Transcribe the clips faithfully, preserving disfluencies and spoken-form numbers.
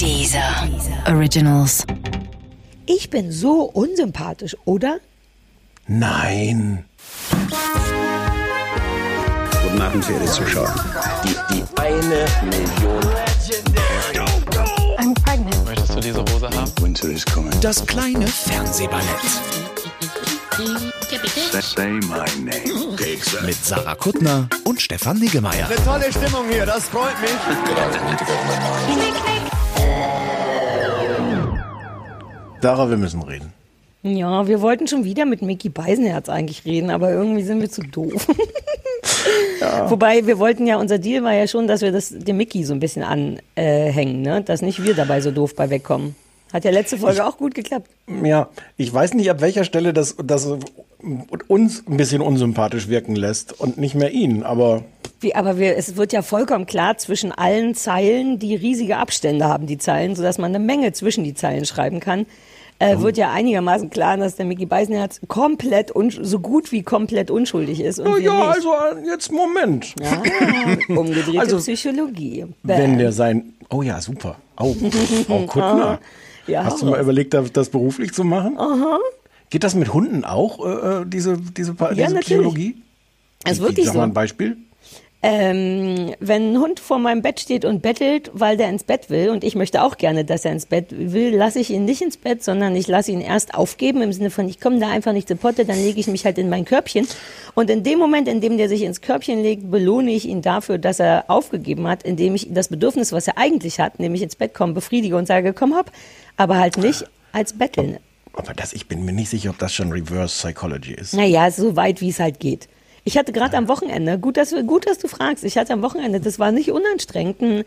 Dieser Originals. Ich bin so unsympathisch, oder? Nein. Guten Abend, verehrte Zuschauer. Die, die eine Million. Legendary. I'm pregnant. Möchtest du diese Hose haben? Winter is coming. Das kleine Fernsehballett. Say my name. Mit Sarah Kuttner und Stefan Niggemeier. Eine tolle Stimmung hier, das freut mich. Knick, knick. Sarah, wir müssen reden. Ja, wir wollten schon wieder mit Mickey Beisenherz eigentlich reden, aber irgendwie sind wir zu doof. Ja. Wobei, wir wollten ja, unser Deal war ja schon, dass wir das dem Mickey so ein bisschen anhängen, ne? Dass nicht wir dabei so doof bei wegkommen. Hat ja letzte Folge ich, auch gut geklappt. Ja, ich weiß nicht, ab welcher Stelle das, das uns ein bisschen unsympathisch wirken lässt und nicht mehr ihn, aber... Wie, aber wir, es wird ja vollkommen klar zwischen allen Zeilen, die riesige Abstände haben, die Zeilen, sodass man eine Menge zwischen die Zeilen schreiben kann, äh, mhm. wird ja einigermaßen klar, dass der Mickey Beisenherz komplett, unsch- so gut wie komplett unschuldig ist. Und Na, wir ja, nicht. also jetzt Moment. Ja, umgedrehte also, Psychologie. Bam. Wenn der sein... Oh ja, super. Oh, Frau Kuttner. Ja, hast du mal überlegt, das beruflich zu machen? Aha. Geht das mit Hunden auch, äh, diese, diese, pa- ja, diese Psychologie? Das ist wirklich so. Sag mal ein Beispiel. Ähm, wenn ein Hund vor meinem Bett steht und bettelt, weil der ins Bett will, und ich möchte auch gerne, dass er ins Bett will, lasse ich ihn nicht ins Bett, sondern ich lasse ihn erst aufgeben, im Sinne von, ich komme da einfach nicht zur Potte, dann lege ich mich halt in mein Körbchen. Und in dem Moment, in dem der sich ins Körbchen legt, belohne ich ihn dafür, dass er aufgegeben hat, indem ich das Bedürfnis, was er eigentlich hat, nämlich ins Bett kommen, befriedige und sage, komm hopp, aber halt nicht als Betteln. Aber das, ich bin mir nicht sicher, ob das schon Reverse Psychology ist. Naja, so weit, wie es halt geht. Ich hatte gerade am Wochenende, gut dass, gut, dass du fragst, ich hatte am Wochenende, das war nicht unanstrengend,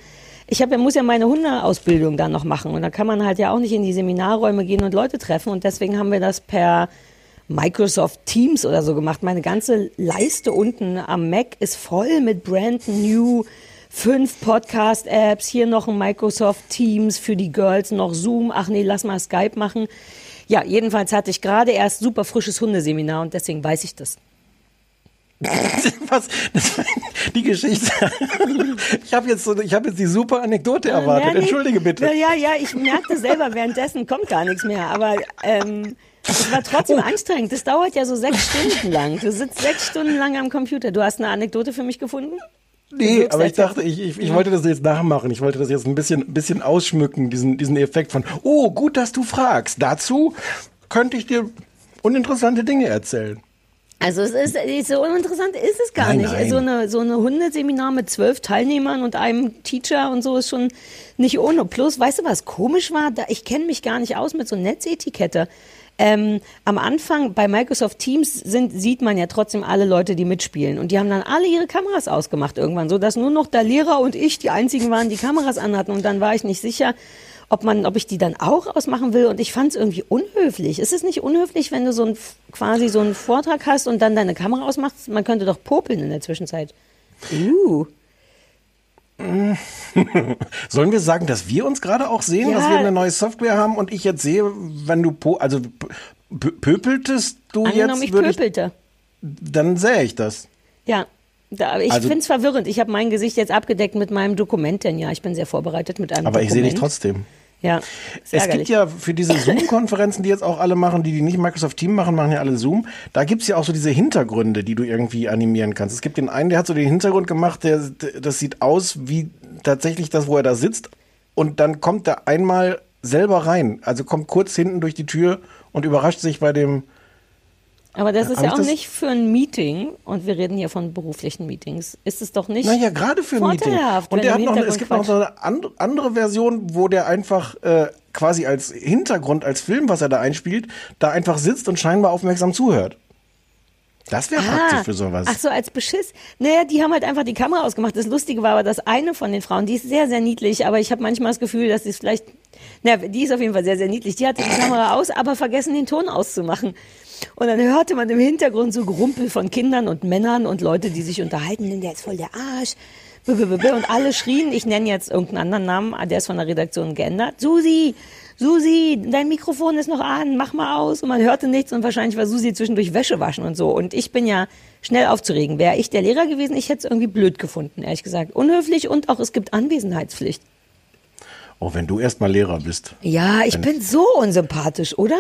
ich hab, muss ja meine Hundeausbildung dann noch machen und da kann man halt ja auch nicht in die Seminarräume gehen und Leute treffen und deswegen haben wir das per Microsoft Teams oder so gemacht. Meine ganze Leiste unten am Mac ist voll mit brand new, fünf Podcast-Apps, hier noch ein Microsoft Teams für die Girls, noch Zoom, ach nee, lass mal Skype machen. Ja, jedenfalls hatte ich gerade erst super frisches Hundeseminar und deswegen weiß ich das. Was? Das war die Geschichte. Ich habe jetzt, so, ich hab jetzt die super Anekdote erwartet. Ja, nee. Entschuldige bitte. Ja, ja, ja, ich merkte selber, währenddessen kommt gar nichts mehr. Aber ähm, es war trotzdem oh. anstrengend. Das dauert ja so sechs Stunden lang. Du sitzt sechs Stunden lang am Computer. Du hast eine Anekdote für mich gefunden? Nee, aber ich dachte, ich, ich, ich ja. wollte das jetzt nachmachen. Ich wollte das jetzt ein bisschen, bisschen ausschmücken, diesen, diesen Effekt von, oh, gut, dass du fragst. Dazu könnte ich dir uninteressante Dinge erzählen. Also es ist, so uninteressant ist es gar nein, nicht. Nein. So eine, so eine Hundeseminar mit zwölf Teilnehmern und einem Teacher und so ist schon nicht ohne. Plus, weißt du, was komisch war? Da, ich kenne mich gar nicht aus mit so Netzetikette. Ähm, am Anfang bei Microsoft Teams sind, sieht man ja trotzdem alle Leute, die mitspielen. Und die haben dann alle ihre Kameras ausgemacht irgendwann, so dass nur noch der Lehrer und ich die einzigen waren, die Kameras anhatten. Und dann war ich nicht sicher, ob man, ob ich die dann auch ausmachen will. Und ich fand es irgendwie unhöflich. Ist es nicht unhöflich, wenn du so ein, quasi so einen Vortrag hast und dann deine Kamera ausmachst? Man könnte doch popeln in der Zwischenzeit. Uh. Sollen wir sagen, dass wir uns gerade auch sehen, ja. dass wir eine neue Software haben und ich jetzt sehe, wenn du, po- also p- pöpeltest du Angenommen, jetzt? Ich pöpelte. Ich, dann sähe ich das. Ja, da, ich also, finde es verwirrend. Ich habe mein Gesicht jetzt abgedeckt mit meinem Dokument, denn ja, ich bin sehr vorbereitet mit einem aber Dokument. Aber ich sehe dich trotzdem. Ja, es ärgerlich. Gibt ja für diese Zoom-Konferenzen, die jetzt auch alle machen, die, die nicht Microsoft Team machen, machen ja alle Zoom. Da gibt's ja auch so diese Hintergründe, die du irgendwie animieren kannst. Es gibt den einen, der hat so den Hintergrund gemacht, der, das sieht aus wie tatsächlich das, wo er da sitzt. Und dann kommt er einmal selber rein. Also kommt kurz hinten durch die Tür und überrascht sich bei dem... Aber das ist ja auch das? Nicht für ein Meeting, und wir reden hier von beruflichen Meetings, ist es doch nicht vorteilhaft. Naja, gerade für ein Meeting. Und der hat noch, es gibt Quatsch. Noch so eine andere Version, wo der einfach äh, quasi als Hintergrund, als Film, was er da einspielt, da einfach sitzt und scheinbar aufmerksam zuhört. Das wäre ah, praktisch für sowas. Ach so, als Beschiss. Naja, die haben halt einfach die Kamera ausgemacht. Das Lustige war aber, dass eine von den Frauen, die ist sehr, sehr niedlich, aber ich habe manchmal das Gefühl, dass die es vielleicht, na, die ist auf jeden Fall sehr, sehr niedlich. Die hatte die Kamera aus, aber vergessen, den Ton auszumachen. Und dann hörte man im Hintergrund so Gerumpel von Kindern und Männern und Leute, die sich unterhalten, denn der ist voll der Arsch. Und alle schrien, ich nenne jetzt irgendeinen anderen Namen, der ist von der Redaktion geändert. Susi, Susi, dein Mikrofon ist noch an, mach mal aus. Und man hörte nichts und wahrscheinlich war Susi zwischendurch Wäsche waschen und so. Und ich bin ja schnell aufzuregen. Wäre ich der Lehrer gewesen, ich hätte es irgendwie blöd gefunden, ehrlich gesagt. Unhöflich und auch es gibt Anwesenheitspflicht. Oh, wenn du erstmal Lehrer bist. Ja, ich wenn bin so unsympathisch, oder?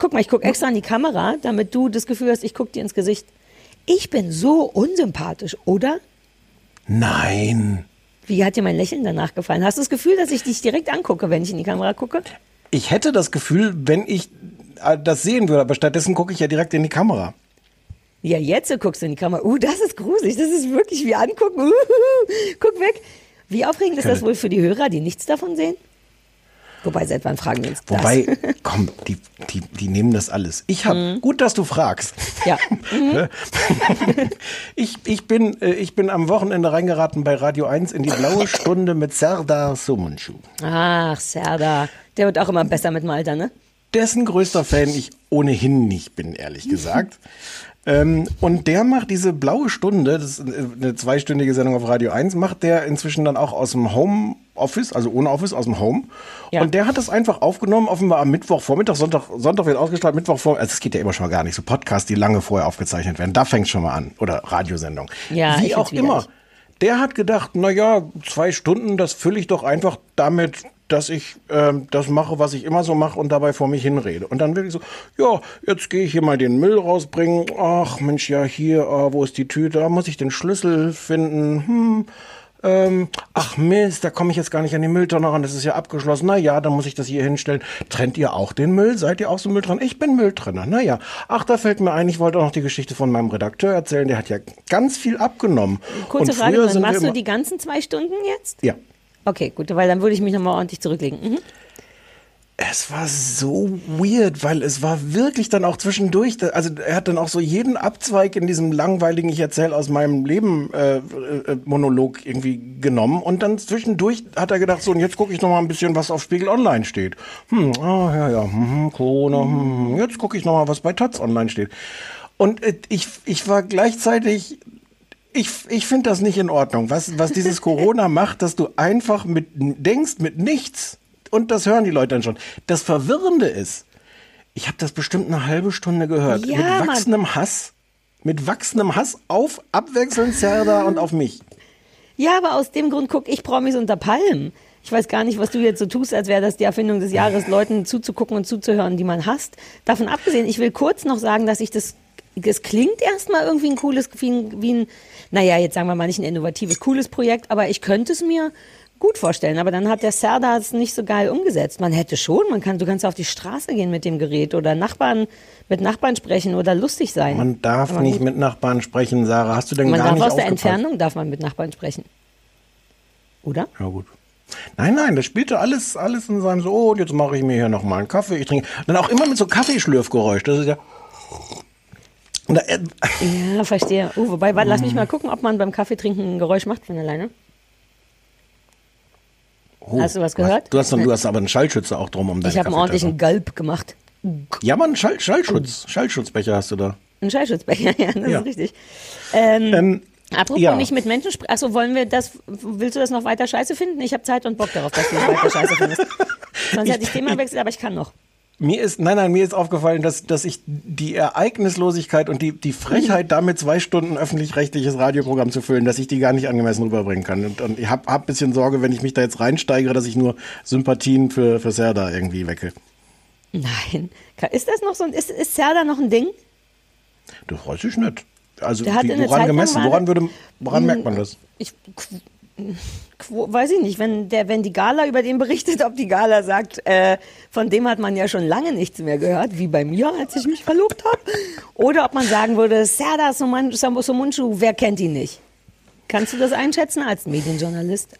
Guck mal, ich gucke extra an die Kamera, damit du das Gefühl hast, ich gucke dir ins Gesicht. Ich bin so unsympathisch, oder? Nein. Wie hat dir mein Lächeln danach gefallen? Hast du das Gefühl, dass ich dich direkt angucke, wenn ich in die Kamera gucke? Ich hätte das Gefühl, wenn ich das sehen würde, aber stattdessen gucke ich ja direkt in die Kamera. Ja, jetzt guckst du in die Kamera. Uh, das ist gruselig. Das ist wirklich wie angucken. Uh, guck weg. Wie aufregend ist das wohl für die Hörer, die nichts davon sehen? Wobei, seit wann fragen wir uns das? Wobei, komm, die, die, die nehmen das alles. Ich hab, mhm. gut, dass du fragst. Ja. Mhm. ich, ich, bin, ich bin am Wochenende reingeraten bei Radio eins in die Blaue Stunde mit Serdar Somuncu. Ach, Serdar. Der wird auch immer besser mit dem Alter, ne? Dessen größter Fan ich ohnehin nicht bin, ehrlich gesagt. Ähm, und der macht diese Blaue Stunde, das ist eine zweistündige Sendung auf Radio eins, macht der inzwischen dann auch aus dem Homeoffice, also ohne Office, aus dem Home. Ja. Und der hat das einfach aufgenommen, offenbar am Mittwochvormittag, Sonntag, Sonntag wird ausgestrahlt, Mittwochvormittag, also es geht ja immer schon mal gar nicht, so Podcasts, die lange vorher aufgezeichnet werden, da fängt schon mal an, oder Radiosendung. Ja, wie auch immer. Der hat gedacht, naja, zwei Stunden, das fülle ich doch einfach damit, dass ich äh, das mache, was ich immer so mache und dabei vor mich hinrede. Und dann wirklich so, ja, jetzt gehe ich hier mal den Müll rausbringen. Ach Mensch, ja hier, ah, wo ist die Tüte? Da muss ich den Schlüssel finden. Hm, ähm, ach Mist, da komme ich jetzt gar nicht an die Mülltonne ran. Das ist ja abgeschlossen. Na ja, dann muss ich das hier hinstellen. Trennt ihr auch den Müll? Seid ihr auch so Mülltrenner? Ich bin Mülltrenner. Na ja, ach, da fällt mir ein, ich wollte auch noch die Geschichte von meinem Redakteur erzählen. Der hat ja ganz viel abgenommen. Kurze und Frage, dann machst du die ganzen zwei Stunden jetzt? Ja. Okay, gut, weil dann würde ich mich nochmal ordentlich zurücklegen. Mhm. Es war so weird, weil es war wirklich dann auch zwischendurch, also er hat dann auch so jeden Abzweig in diesem langweiligen Ich erzähle aus meinem Leben äh, äh, Monolog irgendwie genommen und dann zwischendurch hat er gedacht so, und jetzt gucke ich nochmal ein bisschen, was auf Spiegel Online steht. Hm, ah, ja, ja, hm, Corona, hm, jetzt gucke ich nochmal, was bei Taz Online steht. Und äh, ich, ich war gleichzeitig... Ich, ich finde das nicht in Ordnung, was, was dieses Corona macht, dass du einfach mit denkst mit nichts und das hören die Leute dann schon. Das Verwirrende ist, ich habe das bestimmt eine halbe Stunde gehört, ja, mit wachsendem Mann. Hass, mit wachsendem Hass auf abwechselnd Serdar und auf mich. Ja, aber aus dem Grund guck ich Promis unter Palmen. Ich weiß gar nicht, was du jetzt so tust, als wäre das die Erfindung des Jahres, Leuten zuzugucken und zuzuhören, die man hasst. Davon abgesehen, ich will kurz noch sagen, dass ich das Es klingt erstmal irgendwie ein cooles, wie ein, wie ein, naja, jetzt sagen wir mal nicht ein innovatives, cooles Projekt, aber ich könnte es mir gut vorstellen. Aber dann hat der Serdar es nicht so geil umgesetzt. Man hätte schon, man kann, du kannst auf die Straße gehen mit dem Gerät oder Nachbarn, mit Nachbarn sprechen oder lustig sein. Man darf aber nicht gut. mit Nachbarn sprechen, Sarah. Hast du denn man gar nicht Man darf aus der Entfernung darf man mit Nachbarn sprechen. Oder? Ja, gut. Nein, nein, das spielte alles, alles in seinem so, oh, und jetzt mache ich mir hier nochmal einen Kaffee. Ich trinke. Dann auch immer mit so Kaffeeschlürfgeräusch. Das ist ja... Ja, verstehe. Uh, wobei, warte, lass mich mal gucken, ob man beim Kaffeetrinken ein Geräusch macht von alleine. Oh, hast du was gehört? Was? Du, hast dann, du hast aber einen Schallschützer auch drum um deinen Kaffee. Ich habe einen ordentlichen Galb gemacht. Ja, Mann, Schall, Schallschutz. Schallschutzbecher hast du da. Ein Schallschutzbecher, ja, das ja. ist richtig. Ähm, ähm, apropos ja. nicht mit Menschen sprechen. Achso, wollen wir das, willst du das noch weiter scheiße finden? Ich habe Zeit und Bock darauf, dass du das weiter scheiße findest. Sonst hätte ich Thema wechselt, aber ich kann noch. Mir ist, nein, nein, mir ist aufgefallen, dass, dass ich die Ereignislosigkeit und die, die Frechheit, damit zwei Stunden öffentlich-rechtliches Radioprogramm zu füllen, dass ich die gar nicht angemessen rüberbringen kann. Und, und ich habe hab ein bisschen Sorge, wenn ich mich da jetzt reinsteigere, dass ich nur Sympathien für, für Serdar irgendwie wecke. Nein. Ist das noch so ein, ist, ist Serdar noch ein Ding? Das weiß ich nicht. Also, wie, woran gemessen? Woran, würde, woran merkt man das? Ich, weiß ich nicht, wenn, der, wenn die Gala über den berichtet, ob die Gala sagt, äh, von dem hat man ja schon lange nichts mehr gehört, wie bei mir, als ich mich verlobt habe. Oder ob man sagen würde, Serdar Somuncu, wer kennt ihn nicht? Kannst du das einschätzen als Medienjournalist?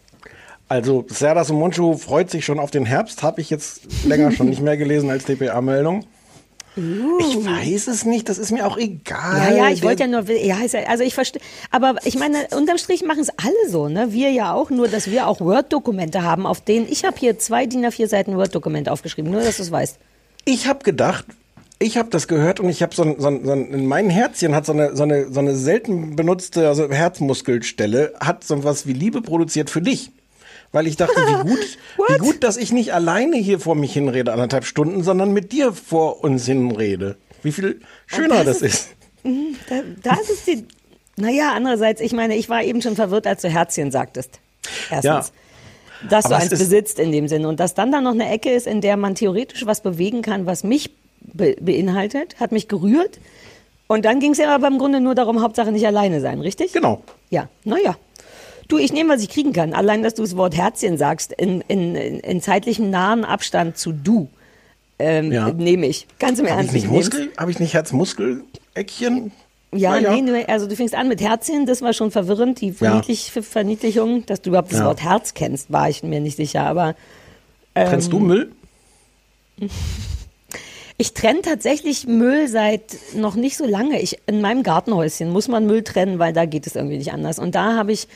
Also Serdar Somuncu freut sich schon auf den Herbst, habe ich jetzt länger schon nicht mehr gelesen als D P A-Meldung. Uh. Ich weiß es nicht, das ist mir auch egal. Ja, ja, ich wollte ja nur, ja, also ich verstehe, aber ich meine, unterm Strich machen es alle so, ne? Wir ja auch, nur dass wir auch Word-Dokumente haben, auf denen, ich habe hier zwei DIN A vier Seiten Word-Dokumente aufgeschrieben, nur dass du es weißt. Ich habe gedacht, ich habe das gehört und ich habe so ein, so ein, so ein, mein Herzchen hat so eine, so eine, so eine selten benutzte, also Herzmuskelstelle, hat so was wie Liebe produziert für dich. Weil ich dachte, wie gut, wie gut, dass ich nicht alleine hier vor mich hinrede, anderthalb Stunden, sondern mit dir vor uns hinrede. Wie viel schöner das, das ist. Das, das ist die... Naja, andererseits, ich meine, ich war eben schon verwirrt, als du Herzchen sagtest. Erstens. Ja. Dass aber du eins besitzt in dem Sinne. Und dass dann da noch eine Ecke ist, in der man theoretisch was bewegen kann, was mich be- beinhaltet, hat mich gerührt. Und dann ging es ja aber im Grunde nur darum, Hauptsache nicht alleine sein, richtig? Genau. Ja, naja. Du, ich nehme, was ich kriegen kann. Allein, dass du das Wort Herzchen sagst, in, in, in zeitlichem nahen Abstand zu du, ähm, ja. nehme ich. Ganz im Ernst. Habe ich nicht Muskel? Habe ich nicht Herzmuskel-Eckchen? Ja, ja, nee, nur, also du fängst an mit Herzchen, das war schon verwirrend, die Verniedlich- ja. Verniedlichung, dass du überhaupt das ja. Wort Herz kennst, war ich mir nicht sicher, aber... Ähm, Trennst du Müll? Ich trenne tatsächlich Müll seit noch nicht so lange. Ich, in meinem Gartenhäuschen muss man Müll trennen, weil da geht es irgendwie nicht anders. Und da habe ich...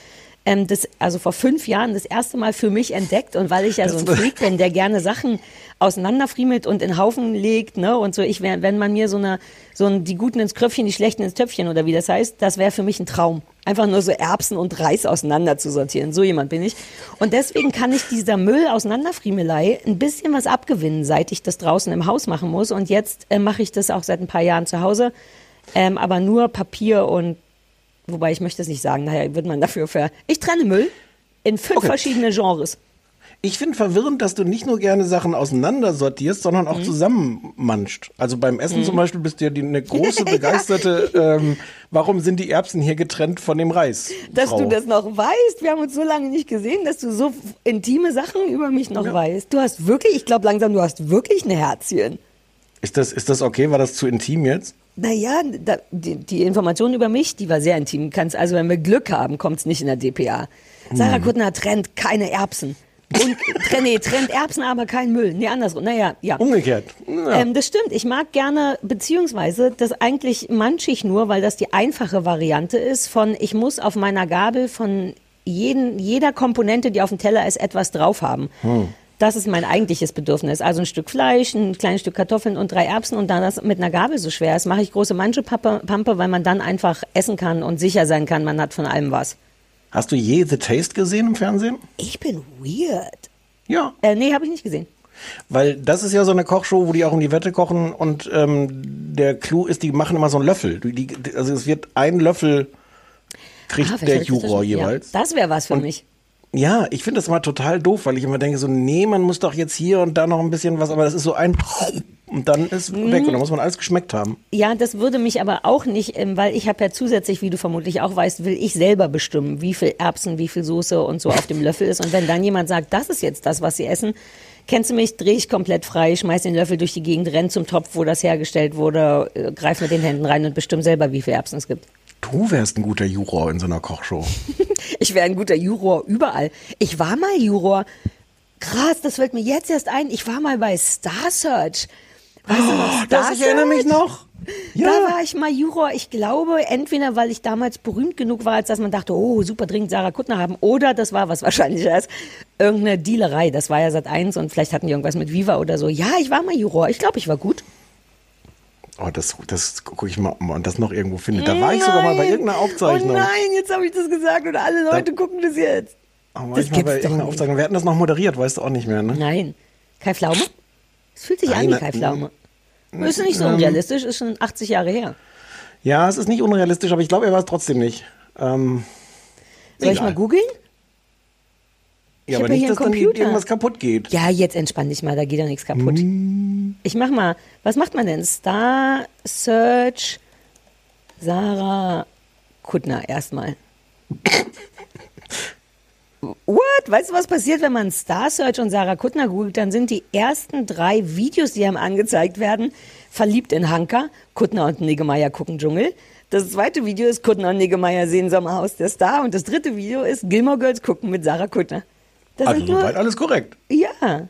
Ähm, das, also vor fünf Jahren das erste Mal für mich entdeckt, und weil ich ja so ein Freak bin, der gerne Sachen auseinanderfriemelt und in Haufen legt, ne, und so, ich wäre, wenn man mir so eine, so ein, die Guten ins Kröpfchen, die Schlechten ins Töpfchen oder wie das heißt, das wäre für mich ein Traum. Einfach nur so Erbsen und Reis auseinander zu sortieren. So jemand bin ich. Und deswegen kann ich dieser Müll-Auseinanderfriemelei ein bisschen was abgewinnen, seit ich das draußen im Haus machen muss, und jetzt äh, mache ich das auch seit ein paar Jahren zu Hause, ähm, aber nur Papier und wobei, ich möchte es nicht sagen, naja, wird man dafür ver... Ich trenne Müll in fünf okay. verschiedene Genres. Ich finde verwirrend, dass du nicht nur gerne Sachen auseinandersortierst, sondern auch mhm. zusammenmanscht. Also beim Essen mhm. zum Beispiel bist du ja eine große, begeisterte, ähm, warum sind die Erbsen hier getrennt von dem Reis? Dass Frau. Du das noch weißt. Wir haben uns so lange nicht gesehen, dass du so intime Sachen über mich noch ja. weißt. Du hast wirklich, ich glaube langsam, du hast wirklich ein Herzchen. Ist das, ist das okay? War das zu intim jetzt? Naja, da, die, die Information über mich, die war sehr intim. Kannst, also wenn wir Glück haben, kommt es nicht in der D P A. Sarah Kuttner trennt keine Erbsen. Und, nee, trennt Erbsen, aber kein Müll. Nee, andersrum. Naja, ja. Umgekehrt. Ja. Ähm, das stimmt. Ich mag gerne, beziehungsweise das eigentlich manche ich nur, weil das die einfache Variante ist von, ich muss auf meiner Gabel von jeden, jeder Komponente, die auf dem Teller ist, etwas drauf haben. Hm. Das ist mein eigentliches Bedürfnis. Also ein Stück Fleisch, ein kleines Stück Kartoffeln und drei Erbsen. Und da das mit einer Gabel so schwer ist, mache ich große Manschepampe, weil man dann einfach essen kann und sicher sein kann, man hat von allem was. Hast du je The Taste gesehen im Fernsehen? Ich bin weird. Ja. Äh, nee, habe ich nicht gesehen. Weil das ist ja so eine Kochshow, wo die auch um die Wette kochen. Und ähm, der Clou ist, die machen immer so einen Löffel. Die, die, also es wird ein Löffel, kriegt ah, der Juror jeweils. Ja, das wäre was für und, mich. Ja, ich finde das mal total doof, weil ich immer denke so, nee, man muss doch jetzt hier und da noch ein bisschen was, aber das ist so ein und dann ist weg und dann muss man alles geschmeckt haben. Ja, das würde mich aber auch nicht, weil ich habe ja zusätzlich, wie du vermutlich auch weißt, will ich selber bestimmen, wie viel Erbsen, wie viel Soße und so auf dem Löffel ist, und wenn dann jemand sagt, das ist jetzt das, was sie essen, kennst du mich, drehe ich komplett frei, schmeiß den Löffel durch die Gegend, renn zum Topf, wo das hergestellt wurde, greif mit den Händen rein und bestimm selber, wie viel Erbsen es gibt. Du wärst ein guter Juror in so einer Kochshow. Ich wäre ein guter Juror überall. Ich war mal Juror. Krass, das fällt mir jetzt erst ein. Ich war mal bei Star Search. Weißt oh, du noch, Star das Search? Ich erinnere mich noch. Ja. Da war ich mal Juror. Ich glaube, entweder weil ich damals berühmt genug war, als dass man dachte, oh, super dringend Sarah Kuttner haben. Oder das war, was wahrscheinlicher ist, irgendeine Dealerei. Das war ja Sat eins und vielleicht hatten die irgendwas mit Viva oder so. Ja, ich war mal Juror. Ich glaube, ich war gut. Oh, das, das gucke ich mal, und das noch irgendwo findet. Da war nein. ich sogar mal bei irgendeiner Aufzeichnung. Oh nein, jetzt habe ich das gesagt und alle Leute da, gucken das jetzt. Aber das ich war bei irgendeiner Aufzeichnung. Wir hatten das noch moderiert, weißt du auch nicht mehr, ne? Nein. Kai Pflaume? Es fühlt sich nein, an wie Kai Pflaume. Ne, ist nicht so unrealistisch, ist schon achtzig Jahre her. Ja, es ist nicht unrealistisch, aber ich glaube, er war es trotzdem nicht. Ähm, Soll egal. Ich mal googeln? Ich ja, aber ja nicht, dass dann irgendwas kaputt geht. Ja, jetzt entspann dich mal, da geht ja nichts kaputt. Mm. Ich mach mal, was macht man denn? Star Search Sarah Kuttner erstmal. What? Weißt du, was passiert, wenn man Star Search und Sarah Kuttner googelt? Dann sind die ersten drei Videos, die einem angezeigt werden, verliebt in Hanka, Kuttner und Niggemeier gucken Dschungel. Das zweite Video ist Kuttner und Niggemeier sehen Sommerhaus der Star. Und das dritte Video ist Gilmore Girls gucken mit Sarah Kuttner. Das also soweit alles korrekt. Ja.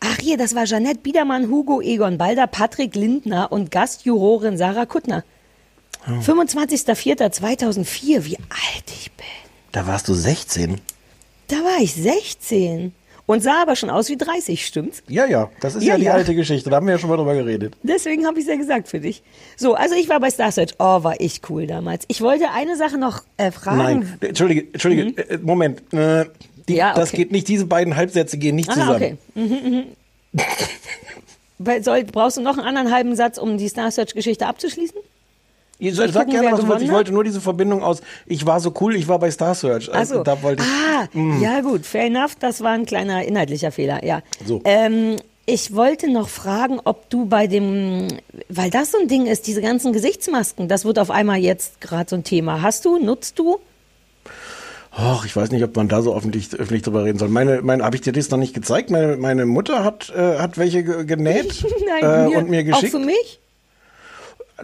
Ach hier, das war Jeanette Biedermann, Hugo Egon Balder, Patrick Lindner und Gastjurorin Sarah Kuttner. Oh. fünfundzwanzigster vierter zweitausendvier, wie alt ich bin. Da warst du sechzehn. Da war ich sechzehn. Und sah aber schon aus wie dreißig, stimmt's? Ja, ja, das ist ja, ja die ja. alte Geschichte, da haben wir ja schon mal drüber geredet. Deswegen habe ich es ja gesagt für dich. So, also ich war bei Star Search. Oh, war ich cool damals. Ich wollte eine Sache noch äh, fragen. Nein, Entschuldige, Entschuldige, mhm. äh, Moment. Äh, Die, ja, okay. Das geht nicht, diese beiden Halbsätze gehen nicht Aha, zusammen. Okay. Mhm, mhm. Soll, brauchst du noch einen anderen halben Satz, um die Star Search-Geschichte abzuschließen? Ihr sollt sagen gerne, was wollt. Ich wollte nur diese Verbindung aus, ich war so cool, ich war bei Star Search. Also, da wollte ich, ah, mh. ja gut, fair enough, das war ein kleiner inhaltlicher Fehler, ja. So. Ähm, ich wollte noch fragen, ob du bei dem, weil das so ein Ding ist, diese ganzen Gesichtsmasken, das wird auf einmal jetzt gerade so ein Thema. Hast du, nutzt du? Och, ich weiß nicht, ob man da so öffentlich, öffentlich drüber reden soll. Meine, meine, habe ich dir das noch nicht gezeigt? Meine, meine Mutter hat, äh, hat welche genäht Nein, äh, mir, und mir geschickt. Auch für mich?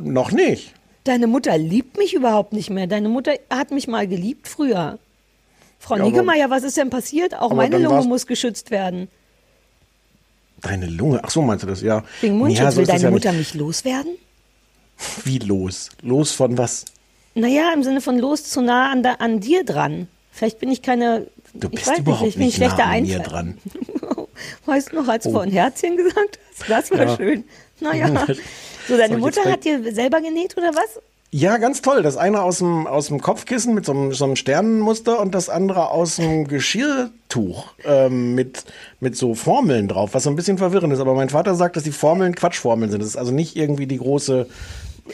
Noch nicht. Deine Mutter liebt mich überhaupt nicht mehr. Deine Mutter hat mich mal geliebt früher. Frau ja, Niggemeier, was ist denn passiert? Auch meine Lunge muss geschützt werden. Deine Lunge? Ach so, meinst du das? Ja. Wegen Mundschutz ja, so will deine ja Mutter nicht. Mich loswerden? Wie los? Los von was? Naja, im Sinne von los zu nah an, da, an dir dran. Vielleicht bin ich keine... Du bist ich weiß überhaupt nicht, nicht nah schlechter an mir dran. Weißt du noch, als du oh. vorhin Herzchen gesagt hast? Das war ja. schön. Naja. So, deine Mutter hat dir selber genäht, oder was? Ja, ganz toll. Das eine aus dem, aus dem Kopfkissen mit so einem, so einem Sternenmuster und das andere aus dem Geschirrtuch ähm, mit, mit so Formeln drauf, was so ein bisschen verwirrend ist. Aber mein Vater sagt, dass die Formeln Quatschformeln sind. Das ist also nicht irgendwie die große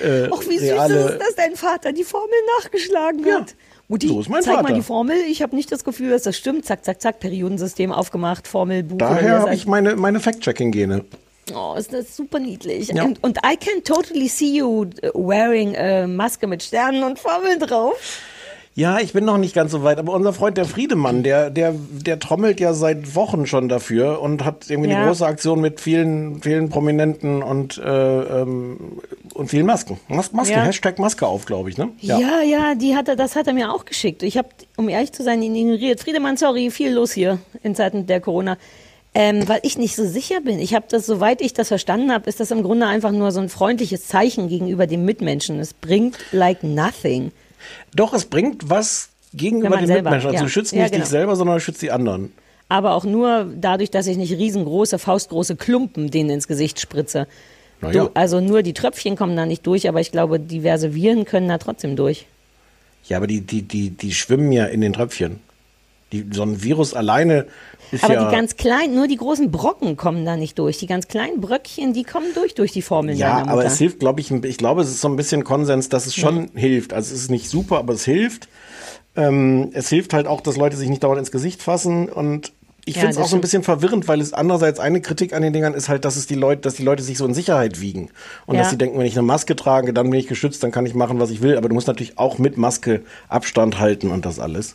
äh, Och, wie süß reale... ist es, dass dein Vater die Formel nachgeschlagen ja. hat. Mutti, so ist mein zeig Vater. Mal die Formel. Ich habe nicht das Gefühl, dass das stimmt. Zack, zack, zack, Periodensystem aufgemacht, Formel, Buch. Daher habe ich meine, meine Fact-Checking-Gene. Oh, ist das super niedlich. Ja. Und, und I can totally see you wearing a Maske mit Sternen und Formeln drauf. Ja, ich bin noch nicht ganz so weit, aber unser Freund der Friedemann, der, der, der trommelt ja seit Wochen schon dafür und hat irgendwie ja. eine große Aktion mit vielen, vielen Prominenten und, äh, ähm, und vielen Masken. Mas- Maske, ja. Hashtag Maske auf, glaube ich, ne? Ja, ja, ja die hat er, das hat er mir auch geschickt. Ich habe, um ehrlich zu sein, ihn ignoriert. Friedemann, sorry, viel los hier in Zeiten der Corona. Ähm, weil ich nicht so sicher bin. Ich habe das, soweit ich das verstanden habe, ist das im Grunde einfach nur so ein freundliches Zeichen gegenüber dem Mitmenschen. Es bringt like nothing. Doch, es bringt was gegenüber dem selber, Mitmenschen. Also ja. du schützt nicht ja, genau. dich selber, sondern du schützt die anderen. Aber auch nur dadurch, dass ich nicht riesengroße, faustgroße Klumpen denen ins Gesicht spritze. Ja. Du, also nur die Tröpfchen kommen da nicht durch, aber ich glaube, diverse Viren können da trotzdem durch. Ja, aber die, die, die, die schwimmen ja in den Tröpfchen. Die, so ein Virus alleine ist aber ja... Aber die ganz kleinen, nur die großen Brocken kommen da nicht durch. Die ganz kleinen Bröckchen, die kommen durch, durch die Formeln ja, deiner Mutter. Ja, aber es hilft, glaube ich, ich glaube, es ist so ein bisschen Konsens, dass es schon ja. hilft. Also es ist nicht super, aber es hilft. Ähm, es hilft halt auch, dass Leute sich nicht dauernd ins Gesicht fassen und ich ja, finde es auch so ein bisschen verwirrend, weil es andererseits eine Kritik an den Dingern ist halt, dass es die Leute, dass die Leute sich so in Sicherheit wiegen und ja. dass sie denken, wenn ich eine Maske trage, dann bin ich geschützt, dann kann ich machen, was ich will. Aber du musst natürlich auch mit Maske Abstand halten und das alles.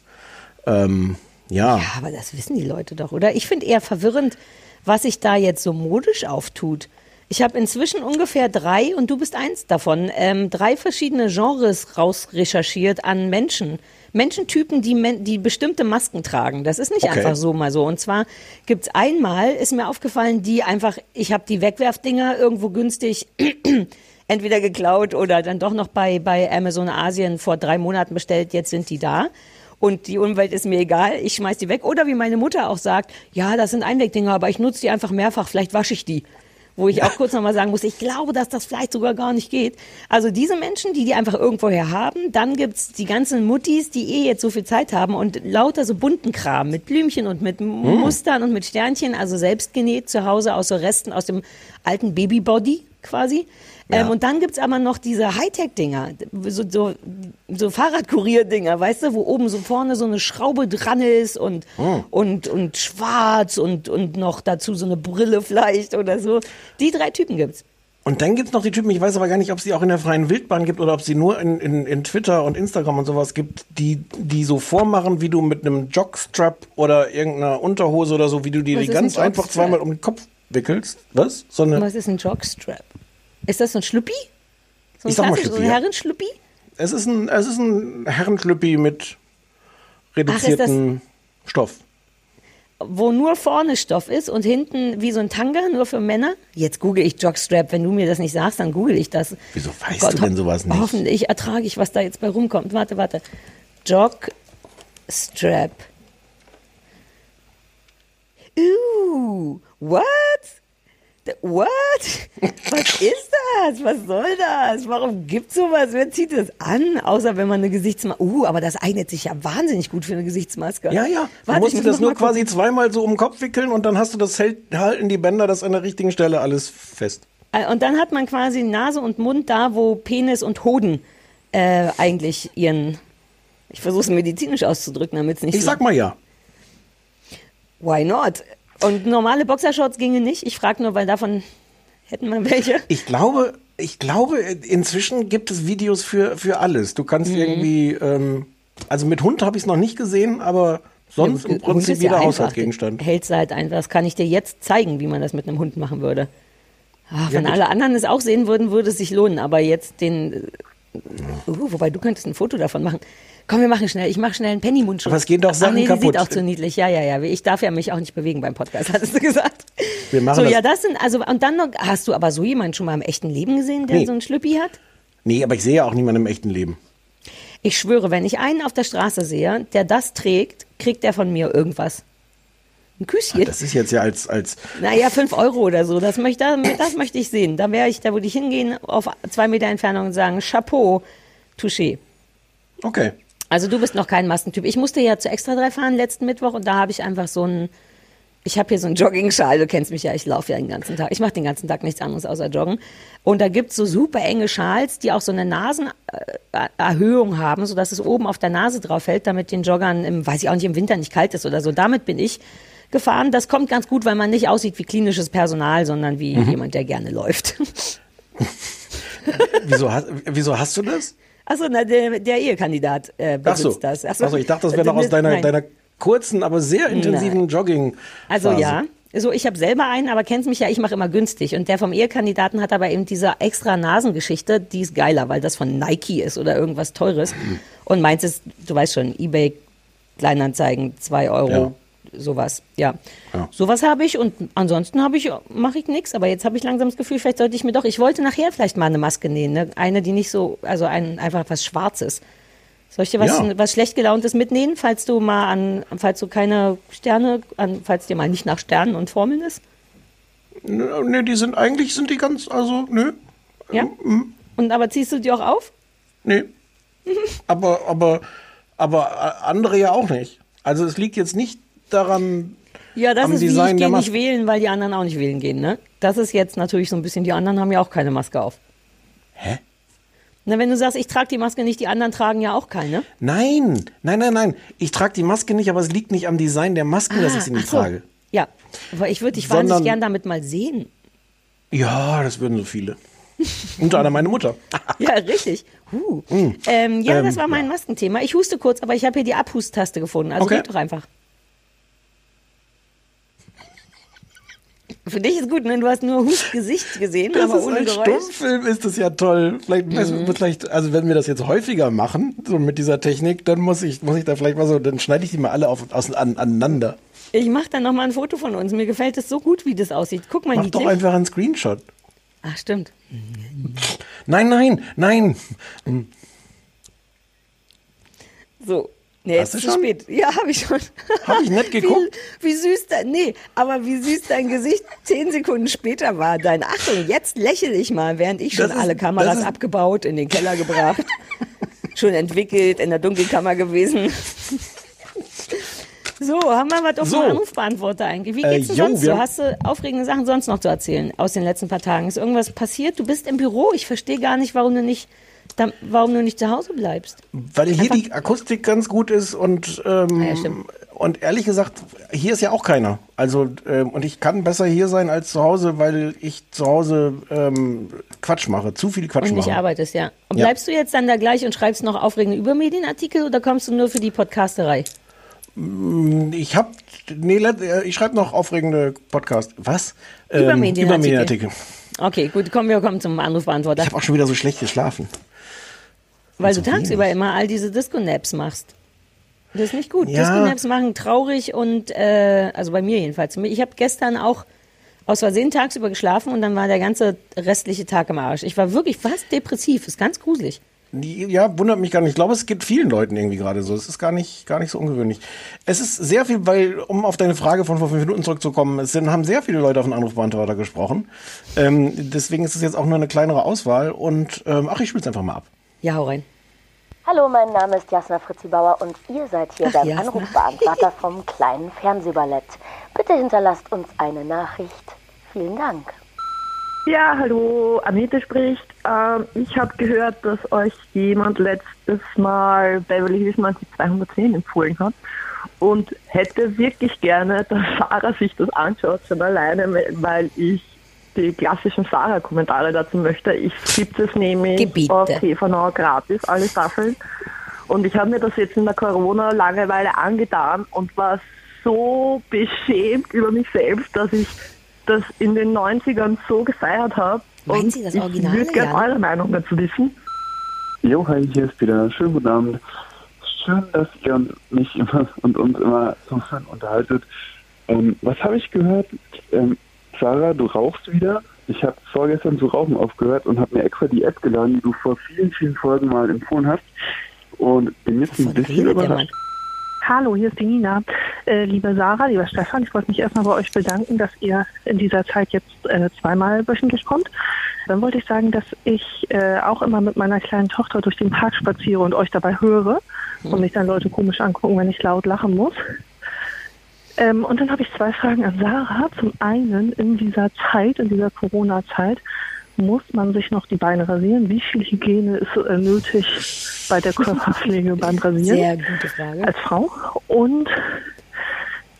Ähm, ja. ja, aber das wissen die Leute doch, oder? Ich finde eher verwirrend, was sich da jetzt so modisch auftut. Ich habe inzwischen ungefähr drei, und du bist eins davon, ähm, drei verschiedene Genres rausrecherchiert an Menschen. Menschentypen, die, men- die bestimmte Masken tragen. Das ist nicht okay. einfach so mal so. Und zwar gibt's einmal, ist mir aufgefallen, die einfach, ich habe die Wegwerfdinger irgendwo günstig entweder geklaut oder dann doch noch bei, bei Amazon Asien vor drei Monaten bestellt, jetzt sind die da. Und die Umwelt ist mir egal, ich schmeiß die weg. Oder wie meine Mutter auch sagt, ja, das sind Einwegdinger, aber ich nutze die einfach mehrfach, vielleicht wasche ich die. Wo ich ja. auch kurz nochmal sagen muss, ich glaube, dass das vielleicht sogar gar nicht geht. Also diese Menschen, die die einfach irgendwoher haben, dann gibt's die ganzen Muttis, die eh jetzt so viel Zeit haben und lauter so bunten Kram mit Blümchen und mit hm. Mustern und mit Sternchen, also selbst genäht zu Hause aus so Resten aus dem alten Babybody quasi. Ja. Ähm, und dann gibt's aber noch diese Hightech-Dinger, so, so, so Fahrradkurier-Dinger, weißt du, wo oben so vorne so eine Schraube dran ist und, hm. und, und schwarz und, und noch dazu so eine Brille vielleicht oder so. Die drei Typen gibt's. Und dann gibt's noch die Typen, ich weiß aber gar nicht, ob es die auch in der freien Wildbahn gibt oder ob sie nur in, in, in Twitter und Instagram und sowas gibt, die, die so vormachen, wie du mit einem Jogstrap oder irgendeiner Unterhose oder so, wie du dir die ganz ein einfach zweimal um den Kopf wickelst. Was? So eine Was ist ein Jogstrap? Ist das so ein Schlüppi? So ein, ich sag mal Schlüppi, so ein Herrenschlüppi? Es ist ein, es ist ein Herrenschlüppi mit reduziertem Stoff. Wo nur vorne Stoff ist und hinten wie so ein Tanga, nur für Männer. Jetzt google ich Jogstrap. Wenn du mir das nicht sagst, dann google ich das. Wieso weißt Gott, du denn sowas nicht? Hoffentlich ertrage ich, was da jetzt bei rumkommt. Warte, warte. Jogstrap. Ooh, what? What? Was ist das? Was soll das? Warum gibt's sowas? Wer zieht das an? Außer wenn man eine Gesichtsmaske... Uh, aber das eignet sich ja wahnsinnig gut für eine Gesichtsmaske. Ja, ja. Du musst dir das nur quasi gucken. Zweimal so um den Kopf wickeln und dann hast du das, halten die Bänder das an der richtigen Stelle alles fest. Und dann hat man quasi Nase und Mund da, wo Penis und Hoden äh, eigentlich ihren, ich versuche es medizinisch auszudrücken, damit es nicht... Ich so sag mal ja. Why not? Und normale Boxershorts gingen nicht. Ich frage nur, weil davon hätten wir welche. Ich glaube, ich glaube, inzwischen gibt es Videos für, für alles. Du kannst mhm. irgendwie, ähm, also mit Hund habe ich es noch nicht gesehen, aber sonst ja, im Prinzip jeder ja Haushaltsgegenstand. Hältst du halt einfach. Das kann ich dir jetzt zeigen, wie man das mit einem Hund machen würde. Ach, wenn ja, alle anderen es auch sehen würden, würde es sich lohnen. Aber jetzt den, uh, wobei du könntest ein Foto davon machen. Komm, wir machen schnell. Ich mache schnell einen Penny-Mundschutz. Aber es gehen doch Sachen Ach, nee, kaputt. Nee, die sieht auch zu niedlich. Ja, ja, ja. Ich darf ja mich auch nicht bewegen beim Podcast, hattest du gesagt. Wir machen so, das. Ja, das sind, also, und dann noch, hast du aber so jemanden schon mal im echten Leben gesehen, der nee. so einen Schlüppi hat? Nee, aber ich sehe ja auch niemanden im echten Leben. Ich schwöre, wenn ich einen auf der Straße sehe, der das trägt, kriegt der von mir irgendwas. Ein Küsschen. Ach, das ist jetzt ja als... als naja, fünf Euro oder so. Das möchte, das möchte ich sehen. Da, ich, da würde ich hingehen auf zwei Meter Entfernung und sagen, Chapeau, Touché. Okay. Also du bist noch kein Massentyp. Ich musste ja zu Extra drei fahren letzten Mittwoch und da habe ich einfach so einen... Ich habe hier so einen Jogging-Schal, du kennst mich ja, ich laufe ja den ganzen Tag. Ich mache den ganzen Tag nichts anderes außer joggen. Und da gibt es so super enge Schals, die auch so eine Nasenerhöhung haben, sodass es oben auf der Nase drauf hält, damit den Joggern, im, weiß ich auch nicht, im Winter nicht kalt ist oder so. Damit bin ich gefahren. Das kommt ganz gut, weil man nicht aussieht wie klinisches Personal, sondern wie mhm. jemand, der gerne läuft. Wieso, hast, wieso hast du das? Achso, na, der, der Ehekandidat äh, besitzt Ach so. das. Achso, Ach ich dachte, das wäre noch aus deiner... deiner kurzen, aber sehr intensiven Nein. Jogging. Also ja, so, ich habe selber einen, aber kennst mich ja, ich mache immer günstig. Und der vom Ehekandidaten hat aber eben diese extra Nasengeschichte, die ist geiler, weil das von Nike ist oder irgendwas Teures. Und meins ist, du weißt schon, eBay, Kleinanzeigen, zwei Euro, ja. sowas. Ja, ja. sowas habe ich und ansonsten habe ich, mache ich nichts. Aber jetzt habe ich langsam das Gefühl, vielleicht sollte ich mir doch, ich wollte nachher vielleicht mal eine Maske nähen, ne? Eine, die nicht so, also ein, einfach was Schwarzes. Soll ich dir was, ja. was schlecht gelauntes mitnehmen, falls du mal an, falls du keine Sterne, an, falls dir mal nicht nach Sternen und Formeln ist? Nö, nee, die sind eigentlich, sind die ganz, also, nö. Ja? Ähm, und aber ziehst du die auch auf? Nee. aber, aber, aber andere ja auch nicht. Also es liegt jetzt nicht daran, ja, das am ist Design wie, ich gehe nicht wählen, weil die anderen auch nicht wählen gehen, ne? Das ist jetzt natürlich so ein bisschen, die anderen haben ja auch keine Maske auf. Hä? Na, wenn du sagst, ich trage die Maske nicht, die anderen tragen ja auch keine. Nein, nein, nein, nein. Ich trage die Maske nicht, aber es liegt nicht am Design der Masken, ah, dass ich sie nicht so. trage. Ja, aber ich würde dich Sondern, wahnsinnig gern damit mal sehen. Ja, das würden so viele. Unter anderem meine Mutter. Ja, richtig. Huh. Mm. Ähm, ja, ähm, das war mein Maskenthema. Ich huste kurz, aber ich habe hier die Abhustaste gefunden. Also okay. Geht doch einfach. Für dich ist gut, ne? Du hast nur Hustgesicht gesehen, das aber ist ohne ein Geräusch. Stummfilm ist das ja toll. Vielleicht, mhm. vielleicht, also wenn wir das jetzt häufiger machen, so mit dieser Technik, dann muss ich, muss ich da vielleicht mal so, dann schneide ich die mal alle auf, aus, an, aneinander. Ich mache dann nochmal ein Foto von uns. Mir gefällt es so gut, wie das aussieht. Guck mal, mach doch einfach einen Screenshot. Ach, stimmt. Nein, nein, nein. So. Nee, jetzt ist es spät. Ja, habe ich schon. Habe ich nicht geguckt? Wie, wie süß dein, nee, aber wie süß dein Gesicht zehn Sekunden später war. Dein Achtung, jetzt lächle ich mal, während ich schon ist, alle Kameras abgebaut, in den Keller gebracht, schon entwickelt, in der Dunkelkammer gewesen. So, haben wir was auf so. dem Anrufbeantworter eigentlich? Wie geht's denn äh, sonst so? Hast du aufregende Sachen sonst noch zu erzählen aus den letzten paar Tagen? Ist irgendwas passiert? Du bist im Büro. Ich verstehe gar nicht, warum du nicht... Dann, warum du nicht zu Hause bleibst? Weil hier Einfach. die Akustik ganz gut ist und, ähm, ah, ja, und ehrlich gesagt, hier ist ja auch keiner. Also ähm, und ich kann besser hier sein als zu Hause, weil ich zu Hause ähm, Quatsch mache, zu viel Quatsch mache. Und nicht mache. arbeitest, ja. Und ja. bleibst du jetzt dann da gleich und schreibst noch aufregende Übermedienartikel oder kommst du nur für die Podcasterei? Ich hab, nee, ich schreibe noch aufregende Podcast. Was? Übermedienartikel. Ähm, Übermedienartikel. Okay, gut, kommen wir kommen zum Anrufbeantworter. Ich habe auch schon wieder so schlecht geschlafen. Weil du tagsüber immer all diese Disco-Naps machst. Das ist nicht gut. Ja. Disco-Naps machen traurig und, äh, also bei mir jedenfalls. Ich habe gestern auch aus Versehen tagsüber geschlafen und dann war der ganze restliche Tag im Arsch. Ich war wirklich fast depressiv. Ist ganz gruselig. Ja, wundert mich gar nicht. Ich glaube, es geht vielen Leuten irgendwie gerade so. Es ist gar nicht, gar nicht so ungewöhnlich. Es ist sehr viel, weil, um auf deine Frage von vor fünf Minuten zurückzukommen, es sind, haben sehr viele Leute auf den Anrufbeantworter gesprochen. Ähm, deswegen ist es jetzt auch nur eine kleinere Auswahl. Und ähm, ach, ich spiele es einfach mal ab. Ja, hau rein. Hallo, mein Name ist Jasna Fritzi Bauer und ihr seid hier ach, beim Jasna. Anrufbeantworter vom kleinen Fernsehballett. Bitte hinterlasst uns eine Nachricht. Vielen Dank. Ja, hallo, Annette spricht. Ähm, ich habe gehört, dass euch jemand letztes Mal Beverly Hills neun zwei eins null empfohlen hat und hätte wirklich gerne, dass Sarah sich das anschaut, schon alleine, weil ich die klassischen Sarah-Kommentare dazu möchte. Ich gibt es nämlich Gebiete. Auf T V Now gratis, alle Staffeln. Und ich habe mir das jetzt in der Corona-Langeweile angetan und war so beschämt über mich selbst, dass ich das in den neunzigern so gefeiert habe. Meinen Sie das Original? Ich würde gerne ja. eure Meinung dazu wissen. Jo, hi, hier ist wieder. Schönen guten Abend. Schön, dass ihr mich immer und uns immer so schön unterhaltet. Ähm, was habe ich gehört? Ähm, Sarah, du rauchst wieder. Ich habe vorgestern zu rauchen aufgehört und habe mir extra die App geladen, die du vor vielen, vielen Folgen mal empfohlen hast. Und bin jetzt ein bisschen überrascht. Hallo, hier ist die Nina. Äh, liebe Sarah, lieber Stefan, ich wollte mich erstmal bei euch bedanken, dass ihr in dieser Zeit jetzt äh, zweimal wöchentlich kommt. Dann wollte ich sagen, dass ich äh, auch immer mit meiner kleinen Tochter durch den Park spaziere und euch dabei höre und mich dann Leute komisch angucken, wenn ich laut lachen muss. Ähm, und dann habe ich zwei Fragen an Sarah. Zum einen, in dieser Zeit, in dieser Corona-Zeit, muss man sich noch die Beine rasieren? Wie viel Hygiene ist äh, nötig bei der Körperpflege beim Rasieren? Sehr gute Frage. Als Frau. Und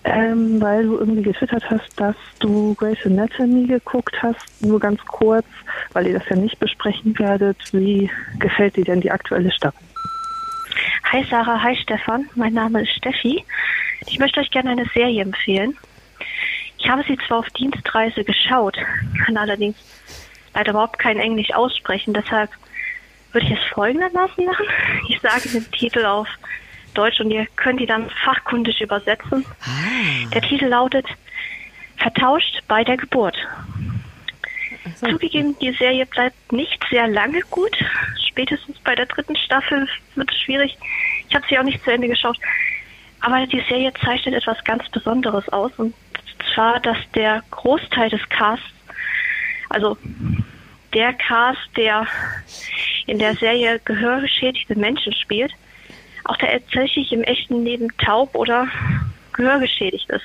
ähm, weil du irgendwie getwittert hast, dass du Grey's Anatomy geguckt hast, nur ganz kurz, weil ihr das ja nicht besprechen werdet. Wie gefällt dir denn die aktuelle Staffel? Hi Sarah, hi Stefan. Mein Name ist Steffi. Ich möchte euch gerne eine Serie empfehlen. Ich habe sie zwar auf Dienstreise geschaut, kann allerdings leider überhaupt kein Englisch aussprechen. Deshalb würde ich es folgendermaßen machen. Ich sage den Titel auf Deutsch und ihr könnt ihn dann fachkundig übersetzen. Ah. Der Titel lautet Vertauscht bei der Geburt. So. Zugegeben, die Serie bleibt nicht sehr lange gut. Spätestens bei der dritten Staffel wird es schwierig. Ich habe sie auch nicht zu Ende geschaut. Aber die Serie zeichnet etwas ganz Besonderes aus. Und zwar, dass der Großteil des Casts, also der Cast, der in der Serie gehörgeschädigte Menschen spielt, auch der tatsächlich im echten Leben taub oder gehörgeschädigt ist.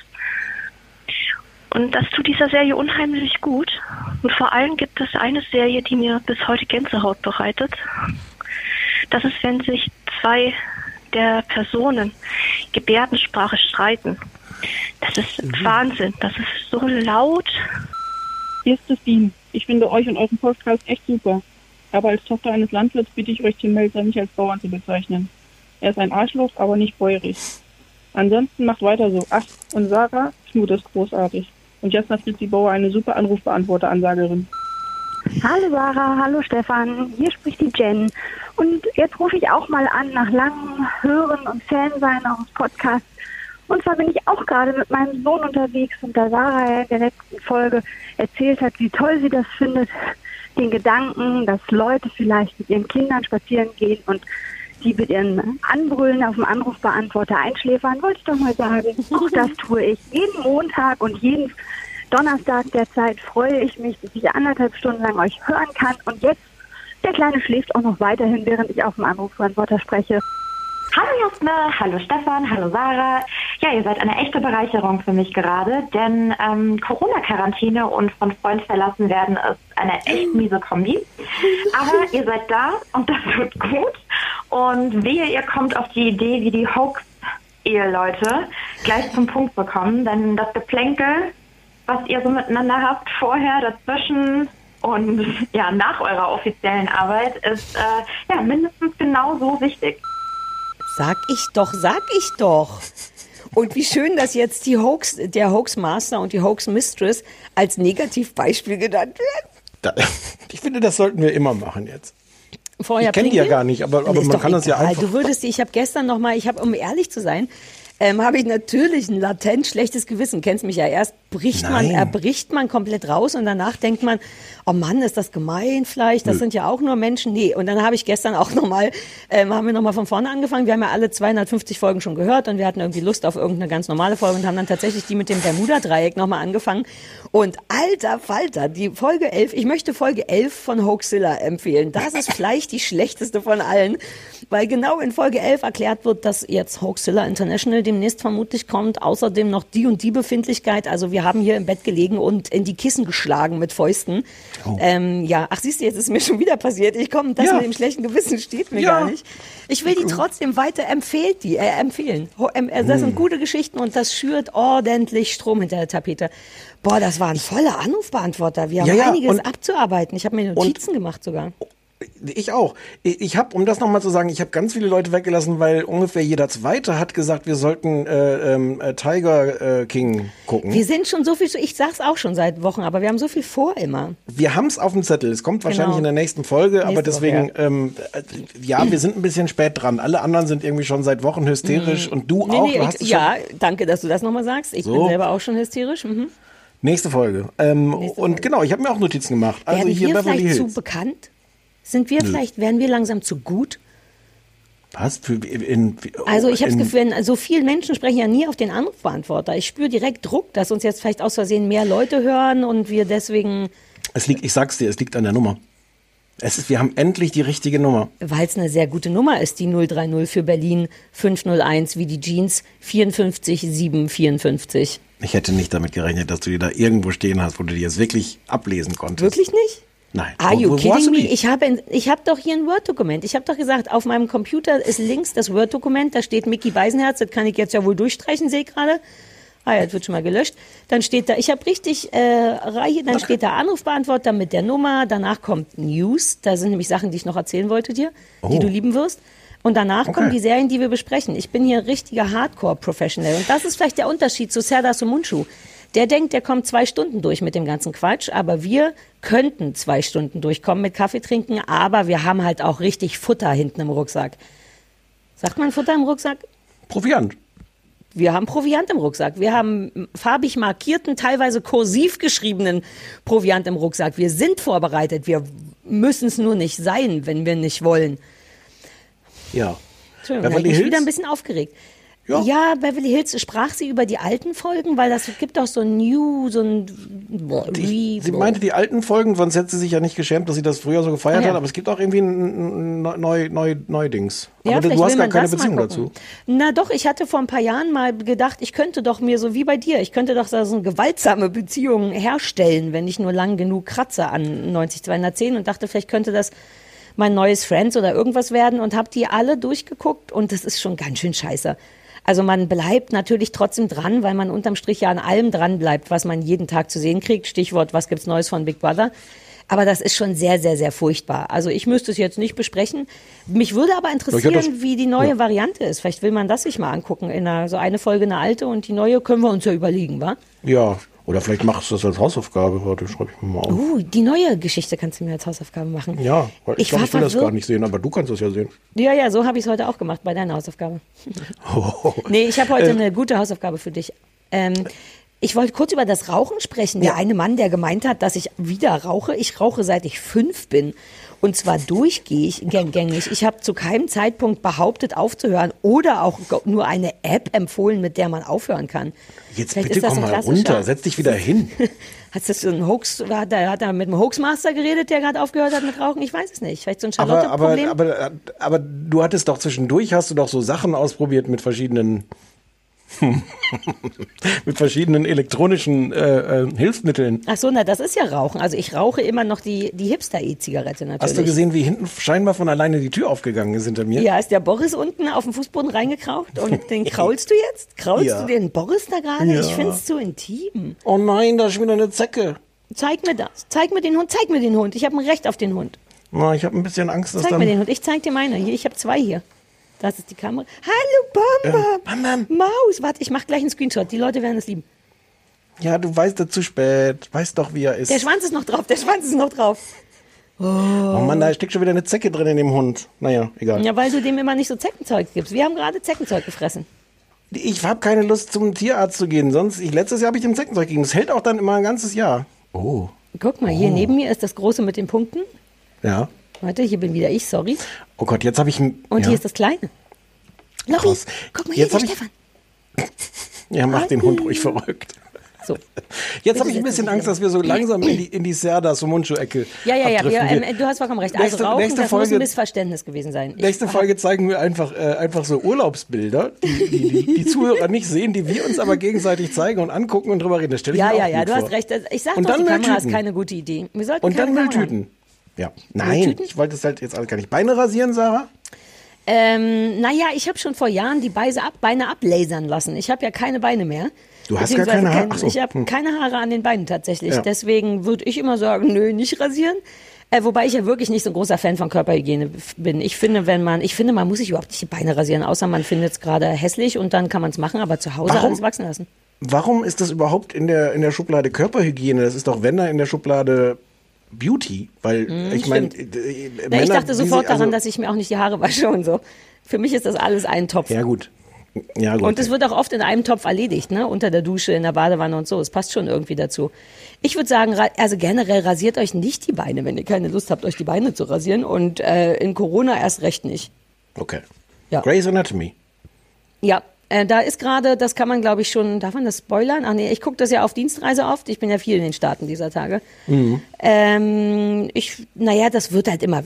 Und das tut dieser Serie unheimlich gut. Und vor allem gibt es eine Serie, die mir bis heute Gänsehaut bereitet. Das ist, wenn sich zwei der Personen Gebärdensprache streiten. Das ist mhm. Wahnsinn. Das ist so laut. Hier ist das Team. Ich finde euch und euren Podcast echt super. Aber als Tochter eines Landwirts bitte ich euch, Tim Melzer nicht als Bauern zu bezeichnen. Er ist ein Arschloch, aber nicht bäuerig. Ansonsten macht weiter so. Ach, und Sarah, Knut ist großartig. Und Jasna Fritzi Bauer, eine super Anrufbeantworteransagerin. Hallo Sarah, hallo Stefan, hier spricht die Jen. Und jetzt rufe ich auch mal an nach langem Hören und Fansein auf Podcast. Und zwar bin ich auch gerade mit meinem Sohn unterwegs und da Sarah in der letzten Folge erzählt hat, wie toll sie das findet, den Gedanken, dass Leute vielleicht mit ihren Kindern spazieren gehen und die mit ihren Anbrüllen auf dem Anrufbeantworter einschläfern, wollte ich doch mal sagen, auch das tue ich. Jeden Montag und jeden Donnerstag derzeit freue ich mich, dass ich anderthalb Stunden lang euch hören kann. Und jetzt, der Kleine schläft auch noch weiterhin, während ich auf dem Anrufbeantworter spreche. Hallo Jasna, hallo Stefan, hallo Sarah. Ja, ihr seid eine echte Bereicherung für mich gerade, denn ähm, Corona-Quarantäne und von Freunden verlassen werden ist eine echt miese Kombi. Aber ihr seid da und das wird gut. Und wehe, ihr kommt auf die Idee, wie die Hoax-Eheleute gleich zum Punkt zu kommen, denn das Geplänkel, was ihr so miteinander habt, vorher, dazwischen und ja, nach eurer offiziellen Arbeit, ist äh, ja mindestens genauso wichtig. Sag ich doch, sag ich doch. Und wie schön, dass jetzt die Hoax, der Hoaxmaster und die Hoaxmistress als Negativbeispiel genannt werden. Ich finde, das sollten wir immer machen jetzt. Vorher ich kenne die ja gar nicht, aber, aber man kann egal. Das ja einfach... Du würdest die, ich habe gestern noch mal, ich habe, um ehrlich zu sein, ähm, habe ich natürlich ein latent schlechtes Gewissen. Kennst mich ja, erst bricht Nein. man, erbricht man komplett raus und danach denkt man, oh Mann, ist das gemein vielleicht, das Nö. Sind ja auch nur Menschen. Nee, und dann habe ich gestern auch nochmal, ähm, haben wir nochmal von vorne angefangen, wir haben ja alle zweihundertfünfzig Folgen schon gehört und wir hatten irgendwie Lust auf irgendeine ganz normale Folge und haben dann tatsächlich die mit dem Bermuda-Dreieck nochmal angefangen. Und alter Falter, die Folge elf, ich möchte Folge elf von Hoaxilla empfehlen. Das ist vielleicht die schlechteste von allen, weil genau in Folge elf erklärt wird, dass jetzt Hoaxilla International demnächst vermutlich kommt, außerdem noch die und die Befindlichkeit, also wir wir haben hier im Bett gelegen und in die Kissen geschlagen mit Fäusten. Oh. Ähm, ja, ach siehst du, jetzt ist mir schon wieder passiert. Ich komme, das ja. mit dem schlechten Gewissen steht mir ja. gar nicht. Ich will die trotzdem weiter empfehlt die, äh, empfehlen. Das sind gute Geschichten und das schürt ordentlich Strom hinter der Tapete. Boah, das war ein voller Anrufbeantworter. Wir haben ja, ja. einiges und, abzuarbeiten. Ich habe mir Notizen und, gemacht sogar. Ich auch. Ich habe, um das nochmal zu sagen, ich habe ganz viele Leute weggelassen, weil ungefähr jeder Zweite hat gesagt, wir sollten äh, äh, Tiger äh, King gucken. Wir sind schon so viel, ich sag's auch schon seit Wochen, aber wir haben so viel vor immer. Wir haben's auf dem Zettel. Es kommt wahrscheinlich genau. in der nächsten Folge, Nächste aber deswegen, Woche, ja. Ähm, ja, wir sind ein bisschen spät dran. Alle anderen sind irgendwie schon seit Wochen hysterisch mhm. und du nee, auch. Nee, du hast ich, ja, danke, dass du das nochmal sagst. Ich so. bin selber auch schon hysterisch. Mhm. Nächste Folge. Ähm, Nächste und Folge. Genau, ich habe mir auch Notizen gemacht. Also Werden hier wir Beverly vielleicht Hills. Zu bekannt? Sind wir Nö. vielleicht, werden wir langsam zu gut? Was? Für, in, oh, also ich habe das Gefühl, so viele Menschen sprechen ja nie auf den Anrufbeantworter. Ich spüre direkt Druck, dass uns jetzt vielleicht aus Versehen mehr Leute hören und wir deswegen... Es liegt, ich sag's dir, es liegt an der Nummer. Es ist, wir haben endlich die richtige Nummer. Weil es eine sehr gute Nummer ist, die null drei null für Berlin, fünf null eins wie die Jeans, vierundfünfzig sieben vierundfünfzig. Ich hätte nicht damit gerechnet, dass du die da irgendwo stehen hast, wo du die jetzt wirklich ablesen konntest. Wirklich nicht? Nein. Are you kidding me? Ich habe, ich habe doch hier ein Word-Dokument. Ich habe doch gesagt, auf meinem Computer ist links das Word-Dokument, da steht Mickey Beisenherz, das kann ich jetzt ja wohl durchstreichen, sehe ich gerade. Ah ja, das wird schon mal gelöscht. Dann steht da, ich habe richtig äh, Reihe, dann okay. steht da Anrufbeantworter mit der Nummer, danach kommt News, da sind nämlich Sachen, die ich noch erzählen wollte dir, oh. die du lieben wirst. Und danach okay. kommen die Serien, die wir besprechen. Ich bin hier richtiger Hardcore-Professional und das ist vielleicht der Unterschied zu Serdar Somuncu. Der denkt, der kommt zwei Stunden durch mit dem ganzen Quatsch, aber wir könnten zwei Stunden durchkommen mit Kaffee trinken, aber wir haben halt auch richtig Futter hinten im Rucksack. Sagt man Futter im Rucksack? Proviant. Wir haben Proviant im Rucksack. Wir haben farbig markierten, teilweise kursiv geschriebenen Proviant im Rucksack. Wir sind vorbereitet. Wir müssen es nur nicht sein, wenn wir nicht wollen. Ja. Entschuldigung, ich bin wieder ein bisschen aufgeregt. Ja. ja, Beverly Hills, sprach sie über die alten Folgen, weil das gibt doch so ein New, so ein die, Sie meinte die alten Folgen, sonst hätte sie sich ja nicht geschämt, dass sie das früher so gefeiert ah, ja. hat, aber es gibt auch irgendwie ein neu, neu, neu Dings. Ja, aber du hast gar keine Beziehung dazu. Na doch, ich hatte vor ein paar Jahren mal gedacht, ich könnte doch mir so wie bei dir, ich könnte doch so eine gewaltsame Beziehung herstellen, wenn ich nur lang genug kratze an neunzig zweihundertzehn und dachte, vielleicht könnte das mein neues Friends oder irgendwas werden und habe die alle durchgeguckt und das ist schon ganz schön scheiße. Also man bleibt natürlich trotzdem dran, weil man unterm Strich ja an allem dran bleibt, was man jeden Tag zu sehen kriegt. Stichwort, was gibt's Neues von Big Brother? Aber das ist schon sehr, sehr, sehr furchtbar. Also ich müsste es jetzt nicht besprechen. Mich würde aber interessieren, das, wie die neue ja. Variante ist. Vielleicht will man das sich mal angucken. In einer, so eine Folge, eine alte und die neue können wir uns ja überlegen, wa? Ja, oder vielleicht machst du das als Hausaufgabe. Warte, schreibe ich mir mal auf. Uh, die neue Geschichte kannst du mir als Hausaufgabe machen. Ja, weil ich, ich, glaub, ich will das gar nicht sehen, aber du kannst das ja sehen. Ja, ja, so habe ich es heute auch gemacht bei deiner Hausaufgabe. Oh. Nee, ich habe heute äh, eine gute Hausaufgabe für dich. Ähm, Ich wollte kurz über das Rauchen sprechen. Der ja. eine Mann, der gemeint hat, dass ich wieder rauche. Ich rauche, seit ich fünf bin. Und zwar durchgängig. Ich habe zu keinem Zeitpunkt behauptet, aufzuhören oder auch nur eine App empfohlen, mit der man aufhören kann. Jetzt Vielleicht bitte komm mal runter, setz dich wieder hin. Hat das so ein Hoax, hat er, hat er mit einem Hoaxmaster geredet, der gerade aufgehört hat mit Rauchen? Ich weiß es nicht. Vielleicht so ein Charlotte-Problem. Aber, aber, aber, aber du hattest doch zwischendurch, hast du doch so Sachen ausprobiert mit verschiedenen... mit verschiedenen elektronischen äh, äh, Hilfsmitteln. Ach so, na, das ist ja Rauchen. Also ich rauche immer noch die, die Hipster-E-Zigarette natürlich. Hast du gesehen, wie hinten scheinbar von alleine die Tür aufgegangen ist hinter mir? Ja, ist der Boris unten auf dem Fußboden reingekraucht und den kraulst du jetzt? Kraulst ja. du den Boris da gerade? Ja. Ich finde es zu intim. Oh nein, da ist wieder eine Zecke. Zeig mir das. Zeig mir den Hund. Zeig mir den Hund. Ich habe ein Recht auf den Hund. Na, ich habe ein bisschen Angst, dass Zeig dann... mir den Hund. Ich zeig dir meine. Hier, ich habe zwei hier. Das ist die Kamera. Hallo, Bam Bam. Ähm, Maus. Warte, ich mach gleich einen Screenshot. Die Leute werden es lieben. Ja, du weißt das zu spät. Weißt doch, wie er ist. Der Schwanz ist noch drauf. Der Schwanz ist noch drauf. Oh, oh Mann, da steckt schon wieder eine Zecke drin in dem Hund. Naja, egal. Ja, weil du dem immer nicht so Zeckenzeug gibst. Wir haben gerade Zeckenzeug gefressen. Ich habe keine Lust, zum Tierarzt zu gehen. Sonst, ich, letztes Jahr habe ich dem Zeckenzeug gegeben. Das hält auch dann immer ein ganzes Jahr. Oh. Guck mal, oh. hier neben mir ist das Große mit den Punkten. Ja. Warte, hier bin wieder ich, sorry. Oh Gott, jetzt habe ich ein... Und ja. hier ist das Kleine. Lobby, guck mal hier, jetzt der Stefan. Ja, mach den Hund ruhig verrückt. So. Jetzt habe ich ein bisschen Angst, dass wir so langsam in die, in die Serdar Somuncu-Ecke Ja, ja, ja, ja ähm, du hast vollkommen recht. Also nächste, rauchen, nächste das Folge, muss ein Missverständnis gewesen sein. Ich, nächste Folge zeigen wir einfach, äh, einfach so Urlaubsbilder, die die, die die Zuhörer nicht sehen, die wir uns aber gegenseitig zeigen und angucken und drüber reden. Das stelle ich ja, mir ja, auch ja, gut vor. Ja, ja, du hast recht. Ich sag und doch, die Mülltüten. Kamera ist keine gute Idee. Wir sollten und dann Mülltüten. Ja. Nein, Mülltüten? Ich wollte es halt jetzt alles gar nicht. Beine rasieren, Sarah? Ähm, naja, ich habe schon vor Jahren die Beine, ab, Beine ablasern lassen. Ich habe ja keine Beine mehr. Du hast gar keine Haare? Kein, so. Ich habe hm. keine Haare an den Beinen tatsächlich. Ja. Deswegen würde ich immer sagen, nö, nicht rasieren. Äh, wobei ich ja wirklich nicht so ein großer Fan von Körperhygiene bin. Ich finde, wenn man, ich finde, man muss sich überhaupt nicht die Beine rasieren, außer man findet es gerade hässlich und dann kann man es machen, aber zu Hause alles wachsen lassen. Warum ist das überhaupt in der, in der Schublade Körperhygiene? Das ist doch, wenn da in der Schublade Beauty, weil mm, ich meine, äh, äh, ja, ich dachte sofort sie, also, daran, dass ich mir auch nicht die Haare wasche und so. Für mich ist das alles ein Topf. Ja gut. Ja, gut. Und es wird auch oft in einem Topf erledigt, ne? Unter der Dusche, in der Badewanne und so. Es passt schon irgendwie dazu. Ich würde sagen, also generell rasiert euch nicht die Beine, wenn ihr keine Lust habt, euch die Beine zu rasieren. Und äh, in Corona erst recht nicht. Okay. Ja. Grey's Anatomy. Ja. Äh, da ist gerade, das kann man glaube ich schon, darf man das spoilern? Ach nee, ich gucke das ja auf Dienstreise oft, ich bin ja viel in den Staaten dieser Tage. Mhm. Ähm, ich, naja, das wird halt immer,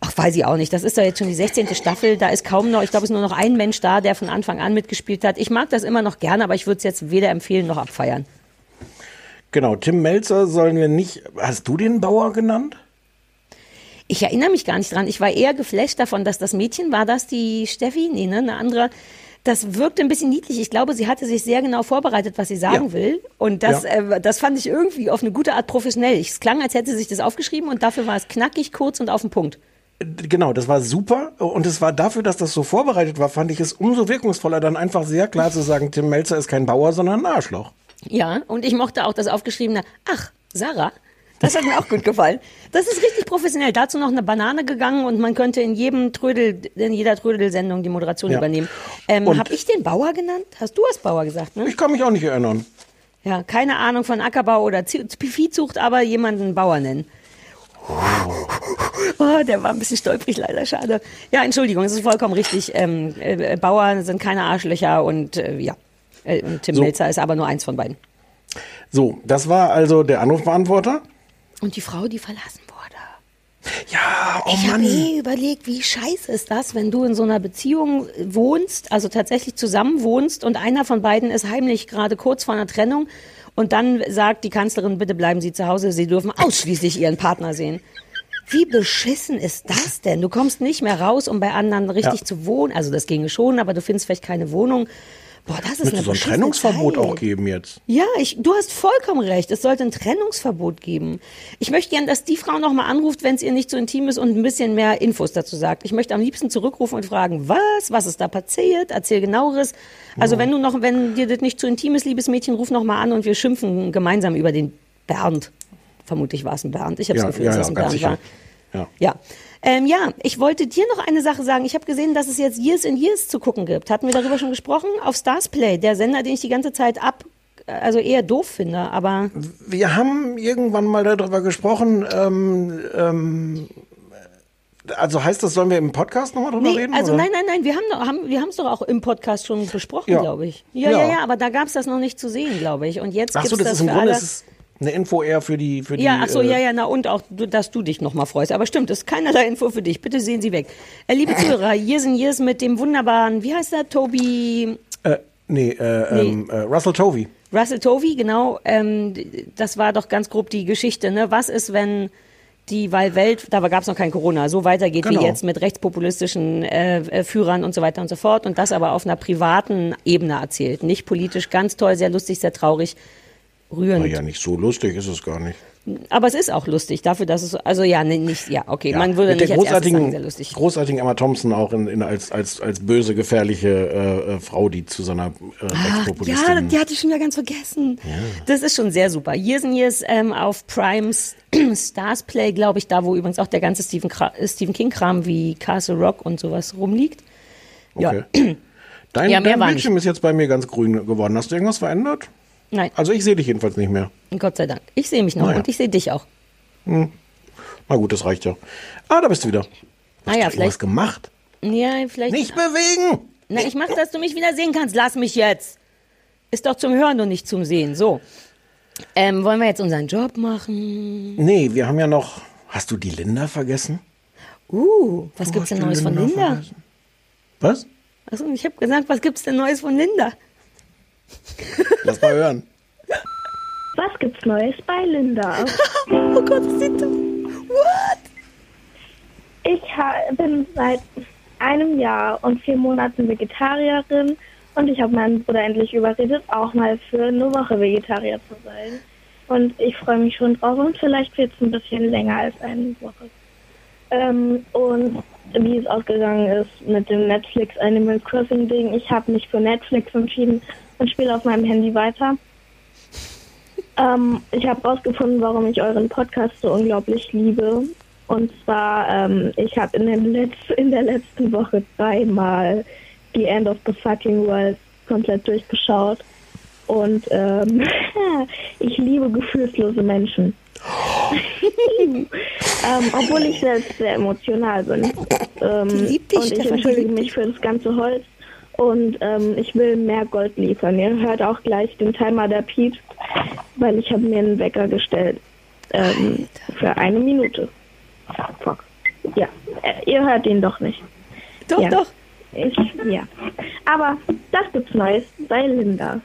ach weiß ich auch nicht, das ist doch jetzt schon die sechzehnte Staffel, da ist kaum noch, ich glaube es ist nur noch ein Mensch da, der von Anfang an mitgespielt hat. Ich mag das immer noch gerne, aber ich würde es jetzt weder empfehlen noch abfeiern. Genau, Tim Melzer sollen wir nicht, hast du den Bauer genannt? Ich erinnere mich gar nicht dran, ich war eher geflasht davon, dass das Mädchen, war das die Steffi? Nee, ne, eine andere... Das wirkte ein bisschen niedlich. Ich glaube, sie hatte sich sehr genau vorbereitet, was sie sagen ja. will. Und das, ja. äh, das fand ich irgendwie auf eine gute Art professionell. Es klang, als hätte sie sich das aufgeschrieben und dafür war es knackig, kurz und auf den Punkt. Genau, das war super. Und es war dafür, dass das so vorbereitet war, fand ich es umso wirkungsvoller, dann einfach sehr klar zu sagen, Tim Melzer ist kein Bauer, sondern ein Arschloch. Ja, und ich mochte auch das aufgeschriebene, ach, Sarah. Das hat mir auch gut gefallen. Das ist richtig professionell. Dazu noch eine Banane gegangen und man könnte in jedem Trödel, in jeder Trödel-Sendung die Moderation ja. übernehmen. Ähm, hab ich den Bauer genannt? Hast du als Bauer gesagt, ne? Ich kann mich auch nicht erinnern. Ja, keine Ahnung von Ackerbau oder Viehzucht, aber jemanden Bauer nennen. Oh, der war ein bisschen stolprig, leider, schade. Ja, Entschuldigung, es ist vollkommen richtig. Ähm, äh, Bauern sind keine Arschlöcher und äh, ja, äh, und Tim so. Melzer ist aber nur eins von beiden. So, das war also der Anrufbeantworter. Und die Frau, die verlassen wurde. Ja, oh Mann. Ich habe eh überlegt, wie scheiße ist das, wenn du in so einer Beziehung wohnst, also tatsächlich zusammen wohnst und einer von beiden ist heimlich gerade kurz vor einer Trennung und dann sagt die Kanzlerin, bitte bleiben Sie zu Hause, Sie dürfen ausschließlich Ihren Partner sehen. Wie beschissen ist das denn? Du kommst nicht mehr raus, um bei anderen richtig ja. zu wohnen. Also das ginge schon, aber du findest vielleicht keine Wohnung. Boah, das ist Müsste eine so ein Trennungsverbot Zeit. Auch geben jetzt. Ja, ich, du hast vollkommen recht. Es sollte ein Trennungsverbot geben. Ich möchte gern, dass die Frau nochmal anruft, wenn es ihr nicht so intim ist und ein bisschen mehr Infos dazu sagt. Ich möchte am liebsten zurückrufen und fragen, was, was ist da passiert? Erzähl genaueres. Also ja. wenn du noch, wenn dir das nicht zu intim ist, liebes Mädchen, ruf nochmal an und wir schimpfen gemeinsam über den Bernd. Vermutlich war es ein Bernd. Ich habe das ja, Gefühl, ja, dass es ja, ein Bernd sicher. War. Ja. ja. Ähm, ja, ich wollte dir noch eine Sache sagen. Ich habe gesehen, dass es jetzt Years and Years zu gucken gibt. Hatten wir darüber schon gesprochen? Auf Starzplay, der Sender, den ich die ganze Zeit ab, also eher doof finde, aber... Wir haben irgendwann mal darüber gesprochen, ähm, ähm, also heißt das, sollen wir im Podcast nochmal drüber nee, reden? Also oder? nein, nein, nein, wir haben es haben, doch auch im Podcast schon besprochen, ja. glaube ich. Ja, ja, ja, ja, aber da gab es das noch nicht zu sehen, glaube ich. Und jetzt Ach so, gibt's das, das im für Grunde alle... Ist eine Info eher für die... Für die ja, ach so, äh, ja, ja, na und auch, dass du dich nochmal freust. Aber stimmt, das ist keinerlei Info für dich. Bitte sehen Sie weg. Äh, liebe Zuhörer, Years and Years mit dem wunderbaren, wie heißt der, Toby... Äh, nee, äh, nee. Ähm, äh, Russell Tovey. Russell Tovey, genau. Ähm, das war doch ganz grob die Geschichte, ne? Was ist, wenn die Welt, da gab es noch kein Corona, so weitergeht genau. wie jetzt mit rechtspopulistischen äh, Führern und so weiter und so fort. Und das aber auf einer privaten Ebene erzählt. Nicht politisch, ganz toll, sehr lustig, sehr traurig. Rührend. Na ja, nicht so lustig ist es gar nicht. Aber es ist auch lustig, dafür, dass es, also ja, nee, nicht, ja, okay, ja, man würde nicht als erstes sagen, sehr lustig. Großartigen Emma Thompson auch in, in, als, als, als böse, gefährliche äh, Frau, die zu seiner äh, Rechtspopulistin... Ja, die hatte ich schon wieder ganz vergessen. Ja. Das ist schon sehr super. Years and Years ähm, auf Primes Starzplay, glaube ich, da, wo übrigens auch der ganze Stephen, Stephen King-Kram wie Castle Rock und sowas rumliegt. Okay. Ja. Dein, ja, dein Bildschirm ist jetzt bei mir ganz grün geworden. Hast du irgendwas verändert? Nein. Also ich sehe dich jedenfalls nicht mehr. Gott sei Dank. Ich sehe mich noch naja. und ich sehe dich auch. Hm. Na gut, das reicht ja. Ah, da bist du wieder. Hast naja, du vielleicht was gemacht? Ja, vielleicht. Nicht bewegen! Na, ich mach, dass du mich wieder sehen kannst. Lass mich jetzt. Ist doch zum Hören und nicht zum Sehen. So. Ähm, wollen wir jetzt unseren Job machen? Nee, wir haben ja noch... Hast du die Linda vergessen? Uh, was oh, gibt's denn Neues Linda von Linda? Vergessen? Was? Achso, ich habe gesagt, was gibt's denn Neues von Linda? Lass mal hören. Was gibt's Neues bei Linda? Oh Gott, was sieht das? What? Ich bin seit einem Jahr und vier Monaten Vegetarierin und ich habe meinen Bruder endlich überredet, auch mal für eine Woche Vegetarier zu sein. Und ich freue mich schon drauf und vielleicht wird es ein bisschen länger als eine Woche. Ähm, und wie es ausgegangen ist mit dem Netflix Animal Crossing Ding, ich habe mich für Netflix entschieden und spiele auf meinem Handy weiter. Ähm, ich habe rausgefunden, warum ich euren Podcast so unglaublich liebe. Und zwar, ähm, ich habe in, Letz- in der letzten Woche dreimal The End of the Fucking World komplett durchgeschaut. Und ähm, ich liebe gefühlslose Menschen. ähm, obwohl ich selbst sehr emotional bin. Ähm, Lieb dich, und ich entschuldige mich für das ganze Holz. Und ähm, ich will mehr Gold liefern. Ihr hört auch gleich den Timer, der piept, weil ich habe mir einen Wecker gestellt. Ähm, für eine Minute. Fuck. Ja, äh, ihr hört den doch nicht. Doch, ja. doch. Ich, ja. Aber das gibt's Neues bei Linda.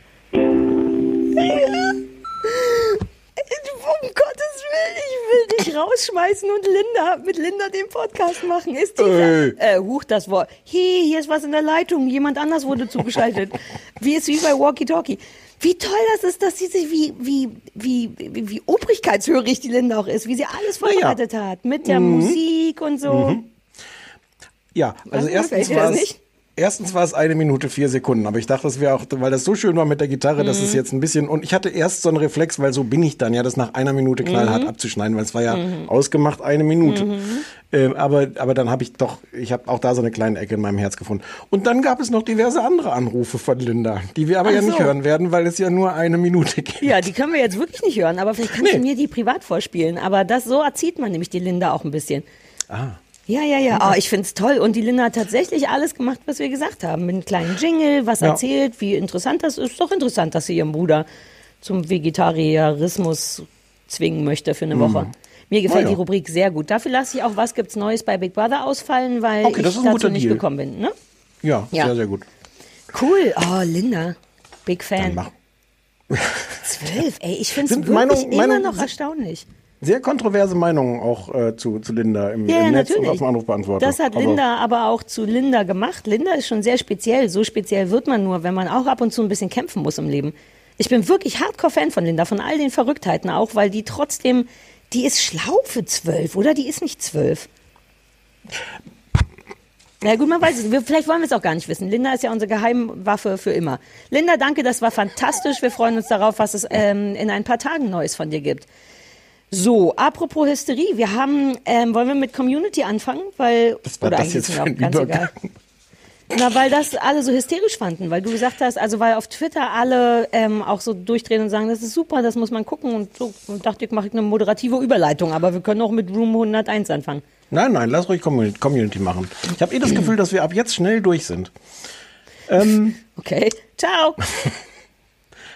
Um Gottes Willen, ich will dich rausschmeißen und Linda, mit Linda den Podcast machen. Ist dieser, äh, huch, das Wort. Hey, hier ist was in der Leitung. Jemand anders wurde zugeschaltet. Wie ist wie bei Walkie Talkie. Wie toll das ist, dass sie sich, wie, wie, wie, wie, wie obrigkeitshörig die Linda auch ist, wie sie alles vorbereitet ja. hat. Mit der mhm. Musik und so. Mhm. Ja, also was, erstens war es... Erstens war es eine Minute, vier Sekunden, aber ich dachte, das wäre auch, weil das so schön war mit der Gitarre, mhm. dass es jetzt ein bisschen, und ich hatte erst so einen Reflex, weil so bin ich dann, ja, das nach einer Minute knallhart mhm. abzuschneiden, weil es war ja mhm. ausgemacht eine Minute. Mhm. Ähm, aber, aber dann habe ich doch, ich habe auch da so eine kleine Ecke in meinem Herz gefunden. Und dann gab es noch diverse andere Anrufe von Linda, die wir aber Ach ja so. nicht hören werden, weil es ja nur eine Minute gibt. Ja, die können wir jetzt wirklich nicht hören, aber vielleicht kannst nee. du mir die privat vorspielen, aber das, so erzieht man nämlich die Linda auch ein bisschen. Ah, Ja, ja, ja. Oh, ich find's toll. Und die Linda hat tatsächlich alles gemacht, was wir gesagt haben. Mit einem kleinen Jingle, was ja. erzählt, wie interessant das ist. Doch interessant, dass sie ihren Bruder zum Vegetarismus zwingen möchte für eine Woche. Mhm. Mir gefällt oh, ja. die Rubrik sehr gut. Dafür lasse ich auch, was gibt's Neues bei Big Brother ausfallen, weil okay, ich dazu nicht Deal. gekommen bin. Ne? Ja, ja, sehr, sehr gut. Cool. Oh, Linda. Big Fan. Zwölf, ey. Ich find's Sind wirklich Meinung, immer Meinung, noch erstaunlich. Sehr kontroverse Meinungen auch äh, zu, zu Linda im, ja, im Netz natürlich. Und auf dem Anrufbeantworter. Das hat Linda aber, aber auch zu Linda gemacht. Linda ist schon sehr speziell. So speziell wird man nur, wenn man auch ab und zu ein bisschen kämpfen muss im Leben. Ich bin wirklich Hardcore-Fan von Linda, von all den Verrücktheiten auch, weil die trotzdem, die ist schlau für zwölf, oder? Die ist nicht zwölf. Na gut, man weiß es. Wir, vielleicht wollen wir es auch gar nicht wissen. Linda ist ja unsere Geheimwaffe für immer. Linda, danke, das war fantastisch. Wir freuen uns darauf, was es ähm, in ein paar Tagen Neues von dir gibt. So, apropos Hysterie, wir haben, ähm, wollen wir mit Community anfangen? Weil, das war oder das jetzt für ein Übergang. Na, weil das alle so hysterisch fanden, weil du gesagt hast, also weil auf Twitter alle ähm, auch so durchdrehen und sagen, das ist super, das muss man gucken und so. Und dachte ich, mache ich eine moderative Überleitung, aber wir können auch mit Room hunderteins anfangen. Nein, nein, lass ruhig Community machen. Ich habe eh das Gefühl, dass wir ab jetzt schnell durch sind. Ähm, okay, ciao.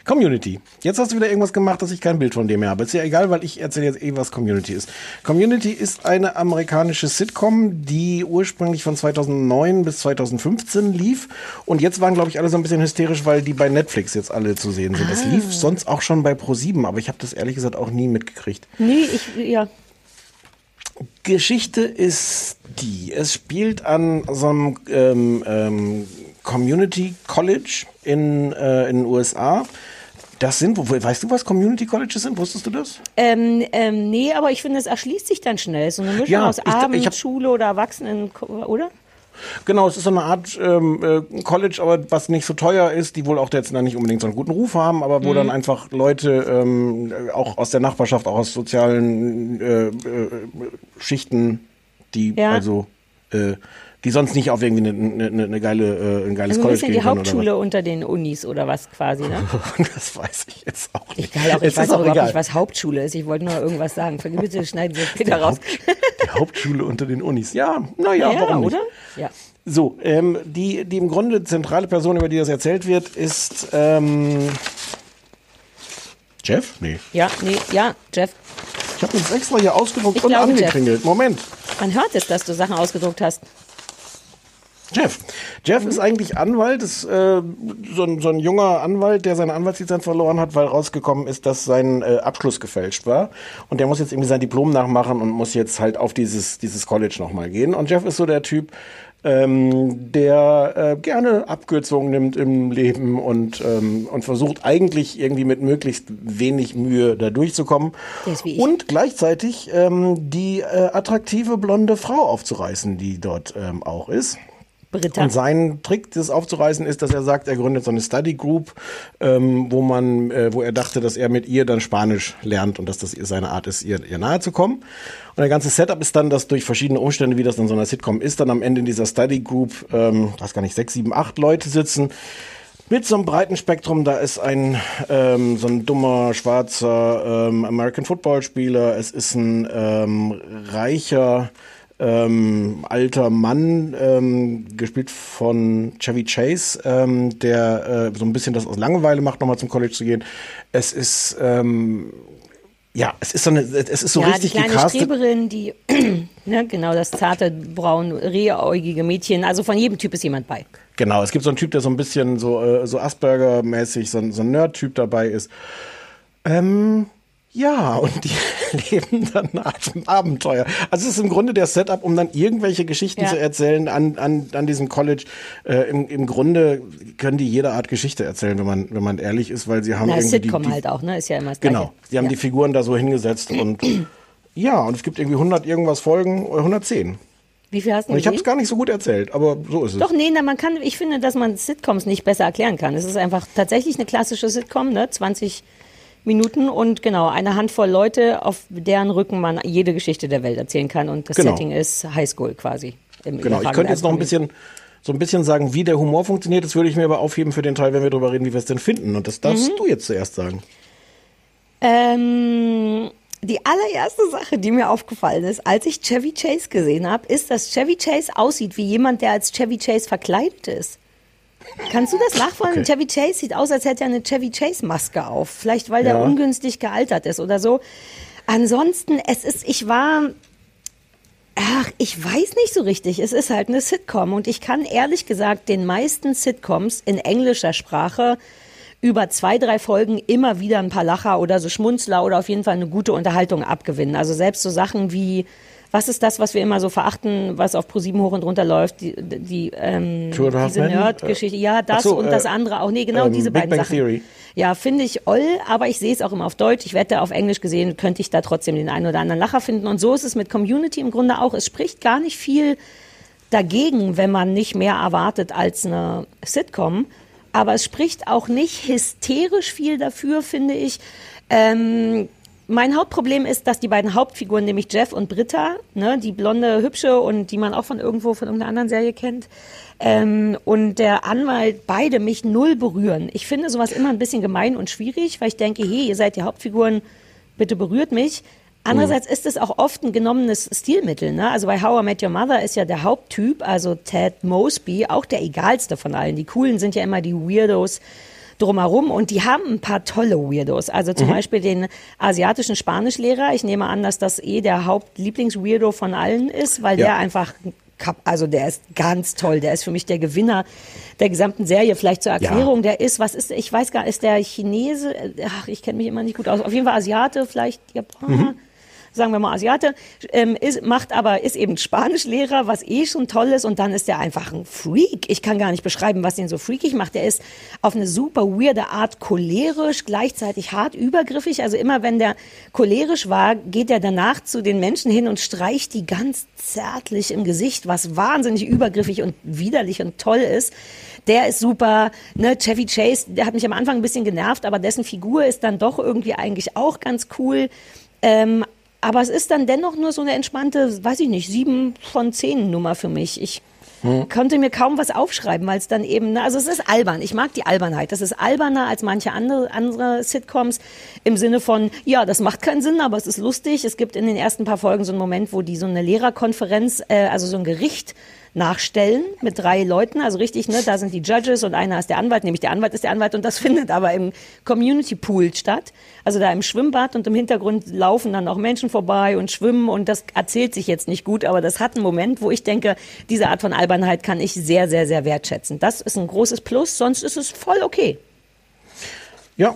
Community. Jetzt hast du wieder irgendwas gemacht, dass ich kein Bild von dem mehr habe. Ist ja egal, weil ich erzähle jetzt eh, was Community ist. Community ist eine amerikanische Sitcom, die ursprünglich von zweitausendneun bis zweitausendfünfzehn lief. Und jetzt waren, glaube ich, alle so ein bisschen hysterisch, weil die bei Netflix jetzt alle zu sehen sind. Ah. Das lief sonst auch schon bei ProSieben, aber ich habe das ehrlich gesagt auch nie mitgekriegt. Nee, ich, ja. Geschichte ist die, es spielt an so einem ähm, ähm, Community College in, äh, in den U S A. Das sind, weißt du, was Community Colleges sind? Wusstest du das? Ähm, ähm, nee, aber ich finde, das erschließt sich dann schnell. So eine Mischung ja, aus Abendschule oder Erwachsenen, oder? Genau, es ist so eine Art ähm, College, aber was nicht so teuer ist, die wohl auch jetzt nicht unbedingt so einen guten Ruf haben, aber wo mhm. dann einfach Leute ähm, auch aus der Nachbarschaft, auch aus sozialen äh, äh, Schichten, die ja. also äh, die sonst nicht auf irgendwie eine, eine, eine geile, äh, ein geiles also College gehen können. Das ist ja die Hauptschule unter den Unis oder was quasi, ne? Das weiß ich jetzt auch nicht. Egal, auch, ich es weiß auch überhaupt nicht, was Hauptschule ist. Ich wollte nur irgendwas sagen. Bitte schneiden Sie später raus. Die Hauptschule unter den Unis. Ja, naja, ja, warum nicht? Oder? Ja. So, ähm, die, die im Grunde zentrale Person, über die das erzählt wird, ist ähm, Jeff? Nee. Ja, nee, ja, Jeff. Ich habe uns extra hier ausgedruckt ich und glaube, angekringelt. Jeff. Moment. Man hört es, dass du Sachen ausgedruckt hast. Jeff. Jeff mhm. ist eigentlich Anwalt, ist äh, so, ein, so ein junger Anwalt, der seine Anwaltslizenz verloren hat, weil rausgekommen ist, dass sein äh, Abschluss gefälscht war. Und der muss jetzt irgendwie sein Diplom nachmachen und muss jetzt halt auf dieses, dieses College nochmal gehen. Und Jeff ist so der Typ, ähm, der äh, gerne Abkürzungen nimmt im Leben und, ähm, und versucht eigentlich irgendwie mit möglichst wenig Mühe da durchzukommen. Und gleichzeitig ähm, die äh, attraktive blonde Frau aufzureißen, die dort ähm, auch ist. Britta. Und sein Trick, das aufzureißen, ist, dass er sagt, er gründet so eine Study Group, ähm, wo man, äh, wo er dachte, dass er mit ihr dann Spanisch lernt und dass das seine Art ist, ihr, ihr nahe zu kommen. Und der ganze Setup ist dann, dass durch verschiedene Umstände, wie das in so einer Sitcom ist, dann am Ende in dieser Study Group, ähm, weiß gar nicht, sechs, sieben, acht Leute sitzen. Mit so einem breiten Spektrum, da ist ein ähm, so ein dummer, schwarzer ähm, American-Football-Spieler, es ist ein ähm, reicher, Ähm, alter Mann, ähm, gespielt von Chevy Chase, ähm, der äh, so ein bisschen das aus Langeweile macht, nochmal zum College zu gehen. Es ist, ähm, ja, es ist so, eine, es ist so ja, richtig gecastet. Ja, die kleine Streberin, die, ne, genau, das zarte, braun, rehäugige Mädchen, also von jedem Typ ist jemand bei. Genau, es gibt so einen Typ, der so ein bisschen so, äh, so Asperger-mäßig, so, so ein Nerd-Typ dabei ist. Ähm... Ja, und die leben dann ein Abenteuer. Also es ist im Grunde der Setup, um dann irgendwelche Geschichten ja. zu erzählen an, an, an diesem College. Äh, im, im Grunde können die jede Art Geschichte erzählen, wenn man, wenn man ehrlich ist, weil sie haben Na, irgendwie Sitcom die, die, halt auch, ne? Ist ja immer das Gleiche. Genau, die haben ja. die Figuren da so hingesetzt und ja, und es gibt irgendwie hundert irgendwas Folgen, hundertzehn. Wie viel hast du? Und ich habe es gar nicht so gut erzählt, aber so ist es. Doch, nee, na, man kann, ich finde, dass man Sitcoms nicht besser erklären kann. Es ist einfach tatsächlich eine klassische Sitcom, ne? zwanzig Minuten und genau, eine Handvoll Leute, auf deren Rücken man jede Geschichte der Welt erzählen kann und das genau. Setting ist Highschool quasi. Im genau, ich könnte jetzt noch ein bisschen, so ein bisschen sagen, wie der Humor funktioniert, das würde ich mir aber aufheben für den Teil, wenn wir darüber reden, wie wir es denn finden und das darfst mhm. du jetzt zuerst sagen. Ähm, die allererste Sache, die mir aufgefallen ist, als ich Chevy Chase gesehen habe, ist, dass Chevy Chase aussieht wie jemand, der als Chevy Chase verkleidet ist. Kannst du das nachvollziehen? Okay. Chevy Chase sieht aus, als hätte er eine Chevy Chase-Maske auf. Vielleicht, weil ja. der ungünstig gealtert ist oder so. Ansonsten, es ist, ich war, ach, ich weiß nicht so richtig. Es ist halt eine Sitcom. Und ich kann ehrlich gesagt den meisten Sitcoms in englischer Sprache über zwei, drei Folgen immer wieder ein paar Lacher oder so Schmunzler oder auf jeden Fall eine gute Unterhaltung abgewinnen. Also selbst so Sachen wie... Was ist das, was wir immer so verachten, was auf ProSieben hoch und runter läuft? Die, die, ähm, diese Nerd-Geschichte. Ja, das so, und das äh, andere auch. Nee, genau ähm, diese Big beiden Bang Sachen. Theory. Ja, finde ich oll, aber ich sehe es auch immer auf Deutsch. Ich wette, auf Englisch gesehen könnte ich da trotzdem den einen oder anderen Lacher finden. Und so ist es mit Community im Grunde auch. Es spricht gar nicht viel dagegen, wenn man nicht mehr erwartet als eine Sitcom. Aber es spricht auch nicht hysterisch viel dafür, finde ich. Ähm... Mein Hauptproblem ist, dass die beiden Hauptfiguren, nämlich Jeff und Britta, ne, die blonde, hübsche und die man auch von irgendwo, von irgendeiner anderen Serie kennt, ähm, und der Anwalt, beide mich null berühren. Ich finde sowas immer ein bisschen gemein und schwierig, weil ich denke, hey, ihr seid die Hauptfiguren, bitte berührt mich. Andererseits ist es auch oft ein genommenes Stilmittel, ne? Also bei How I Met Your Mother ist ja der Haupttyp, also Ted Mosby, auch der egalste von allen. Die Coolen sind ja immer die Weirdos drumherum und die haben ein paar tolle Weirdos. Also zum mhm. Beispiel den asiatischen Spanischlehrer. Ich nehme an, dass das eh der Hauptlieblings-Weirdo von allen ist, weil ja. der einfach, also der ist ganz toll. Der ist für mich der Gewinner der gesamten Serie. Vielleicht zur Erklärung, ja. der ist, was ist, ich weiß gar nicht, ist der Chinese? Ach, ich kenne mich immer nicht gut aus. Auf jeden Fall Asiate, vielleicht Japaner. Mhm. Sagen wir mal Asiate, ähm, ist, macht aber, ist eben Spanischlehrer, was eh schon toll ist und dann ist der einfach ein Freak. Ich kann gar nicht beschreiben, was ihn so freakig macht. Der ist auf eine super weirde Art cholerisch, gleichzeitig hart übergriffig. Also immer, wenn der cholerisch war, geht er danach zu den Menschen hin und streicht die ganz zärtlich im Gesicht, was wahnsinnig übergriffig und widerlich und toll ist. Der ist super, ne, Chevy Chase, der hat mich am Anfang ein bisschen genervt, aber dessen Figur ist dann doch irgendwie eigentlich auch ganz cool. Ähm, Aber es ist dann dennoch nur so eine entspannte, weiß ich nicht, sieben von zehn Nummer für mich. Ich hm. konnte mir kaum was aufschreiben, weil es dann eben, also es ist albern. Ich mag die Albernheit. Das ist alberner als manche andere, andere Sitcoms im Sinne von, ja, das macht keinen Sinn, aber es ist lustig. Es gibt in den ersten paar Folgen so einen Moment, wo die so eine Lehrerkonferenz, äh, also so ein Gericht nachstellen mit drei Leuten, also richtig, ne, da sind die Judges und einer ist der Anwalt, nämlich der Anwalt ist der Anwalt und das findet aber im Community Pool statt, also da im Schwimmbad und im Hintergrund laufen dann auch Menschen vorbei und schwimmen und das erzählt sich jetzt nicht gut, aber das hat einen Moment, wo ich denke, diese Art von Albernheit kann ich sehr, sehr, sehr wertschätzen. Das ist ein großes Plus, sonst ist es voll okay. Ja,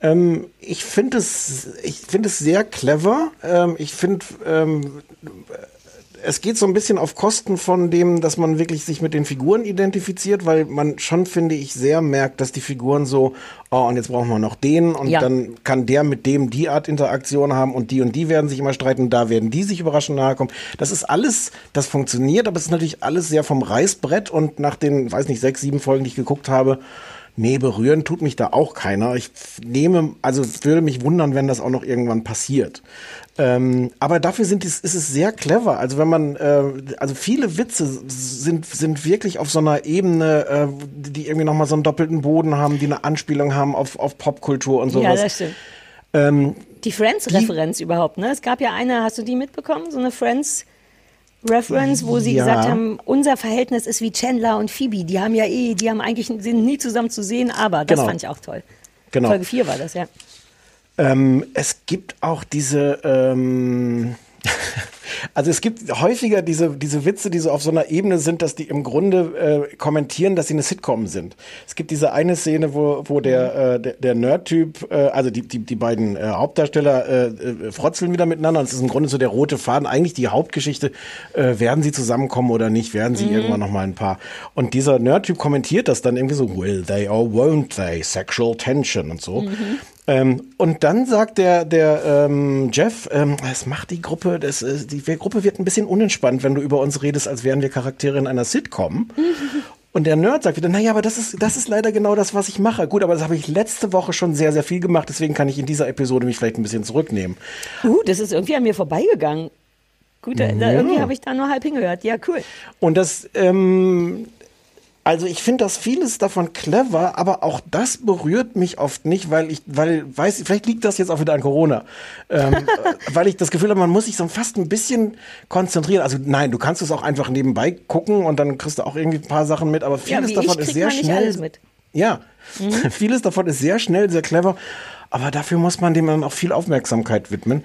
ähm, ich finde es, ich finde es sehr clever, ähm, ich finde, ähm, es geht so ein bisschen auf Kosten von dem, dass man wirklich sich mit den Figuren identifiziert, weil man schon, finde ich, sehr merkt, dass die Figuren so, oh, und jetzt brauchen wir noch den und ja. dann kann der mit dem die Art Interaktion haben und die und die werden sich immer streiten, da werden die sich überraschend nahe kommen. Das ist alles, das funktioniert, aber es ist natürlich alles sehr vom Reißbrett und nach den, weiß nicht, sechs, sieben Folgen, die ich geguckt habe, nee, berühren tut mich da auch keiner. Ich nehme, also würde mich wundern, wenn das auch noch irgendwann passiert. Ähm, aber dafür sind es, ist es sehr clever. Also wenn man, äh, also viele Witze sind sind wirklich auf so einer Ebene, äh, die irgendwie nochmal so einen doppelten Boden haben, die eine Anspielung haben auf auf Popkultur und sowas. Ja, das stimmt. Ähm, die Friends-Referenz überhaupt, ne? Es gab ja eine, hast du die mitbekommen? So eine Friends- Reference, wo sie ja. gesagt haben, unser Verhältnis ist wie Chandler und Phoebe, die haben ja eh, die haben eigentlich, sind nie zusammen zu sehen, aber das genau. fand ich auch toll. Genau. Folge vier war das, ja. Ähm, es gibt auch diese, ähm, also es gibt häufiger diese, diese Witze, die so auf so einer Ebene sind, dass die im Grunde äh, kommentieren, dass sie eine Sitcom sind. Es gibt diese eine Szene, wo, wo der, äh, der, der Nerd-Typ, äh, also die, die, die beiden äh, Hauptdarsteller äh, äh, frotzeln wieder miteinander. Und es ist im Grunde so der rote Faden. Eigentlich die Hauptgeschichte, äh, werden sie zusammenkommen oder nicht? Werden sie mhm. irgendwann nochmal ein Paar? Und dieser Nerd-Typ kommentiert das dann irgendwie so, will they or won't they? Sexual tension und so. Mhm. Ähm, und dann sagt der, der ähm, Jeff, ähm, das macht die Gruppe, das, äh, die Gruppe wird ein bisschen unentspannt, wenn du über uns redest, als wären wir Charaktere in einer Sitcom. Und der Nerd sagt wieder, naja, aber das ist, das ist leider genau das, was ich mache. Gut, aber das habe ich letzte Woche schon sehr, sehr viel gemacht, deswegen kann ich in dieser Episode mich vielleicht ein bisschen zurücknehmen. Uh, das ist irgendwie an mir vorbeigegangen. Gut, da, ja. irgendwie habe ich da nur halb hingehört. Ja, cool. Und das, ähm... Also ich finde das vieles davon clever, aber auch das berührt mich oft nicht, weil ich, weil, weiß, vielleicht liegt das jetzt auch wieder an Corona, ähm, weil ich das Gefühl habe, man muss sich so fast ein bisschen konzentrieren. Also nein, du kannst es auch einfach nebenbei gucken und dann kriegst du auch irgendwie ein paar Sachen mit, aber vieles ja, davon ist sehr schnell. Nicht alles mit. Ja, mhm. vieles davon ist sehr schnell, sehr clever, aber dafür muss man dem dann auch viel Aufmerksamkeit widmen.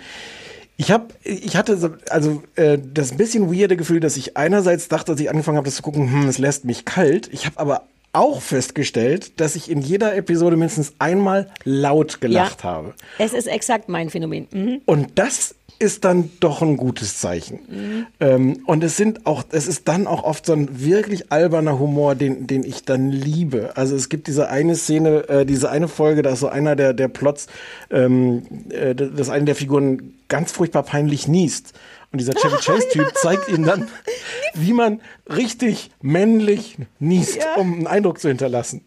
Ich habe, ich hatte so, also äh, das bisschen weirde Gefühl, dass ich einerseits dachte, als ich angefangen habe, das zu gucken, hm, es lässt mich kalt. Ich habe aber auch festgestellt, dass ich in jeder Episode mindestens einmal laut gelacht ja, habe. Es ist exakt mein Phänomen. Mhm. Und das ist dann doch ein gutes Zeichen. Mhm. Ähm, und es sind auch, es ist dann auch oft so ein wirklich alberner Humor, den, den ich dann liebe. Also es gibt diese eine Szene, äh, diese eine Folge, da ist so einer der, der Plots, ähm, äh, dass eine der Figuren ganz furchtbar peinlich niest. Und dieser Chevy Chase-Typ ja. zeigt ihm dann, wie man richtig männlich niest, ja. um einen Eindruck zu hinterlassen.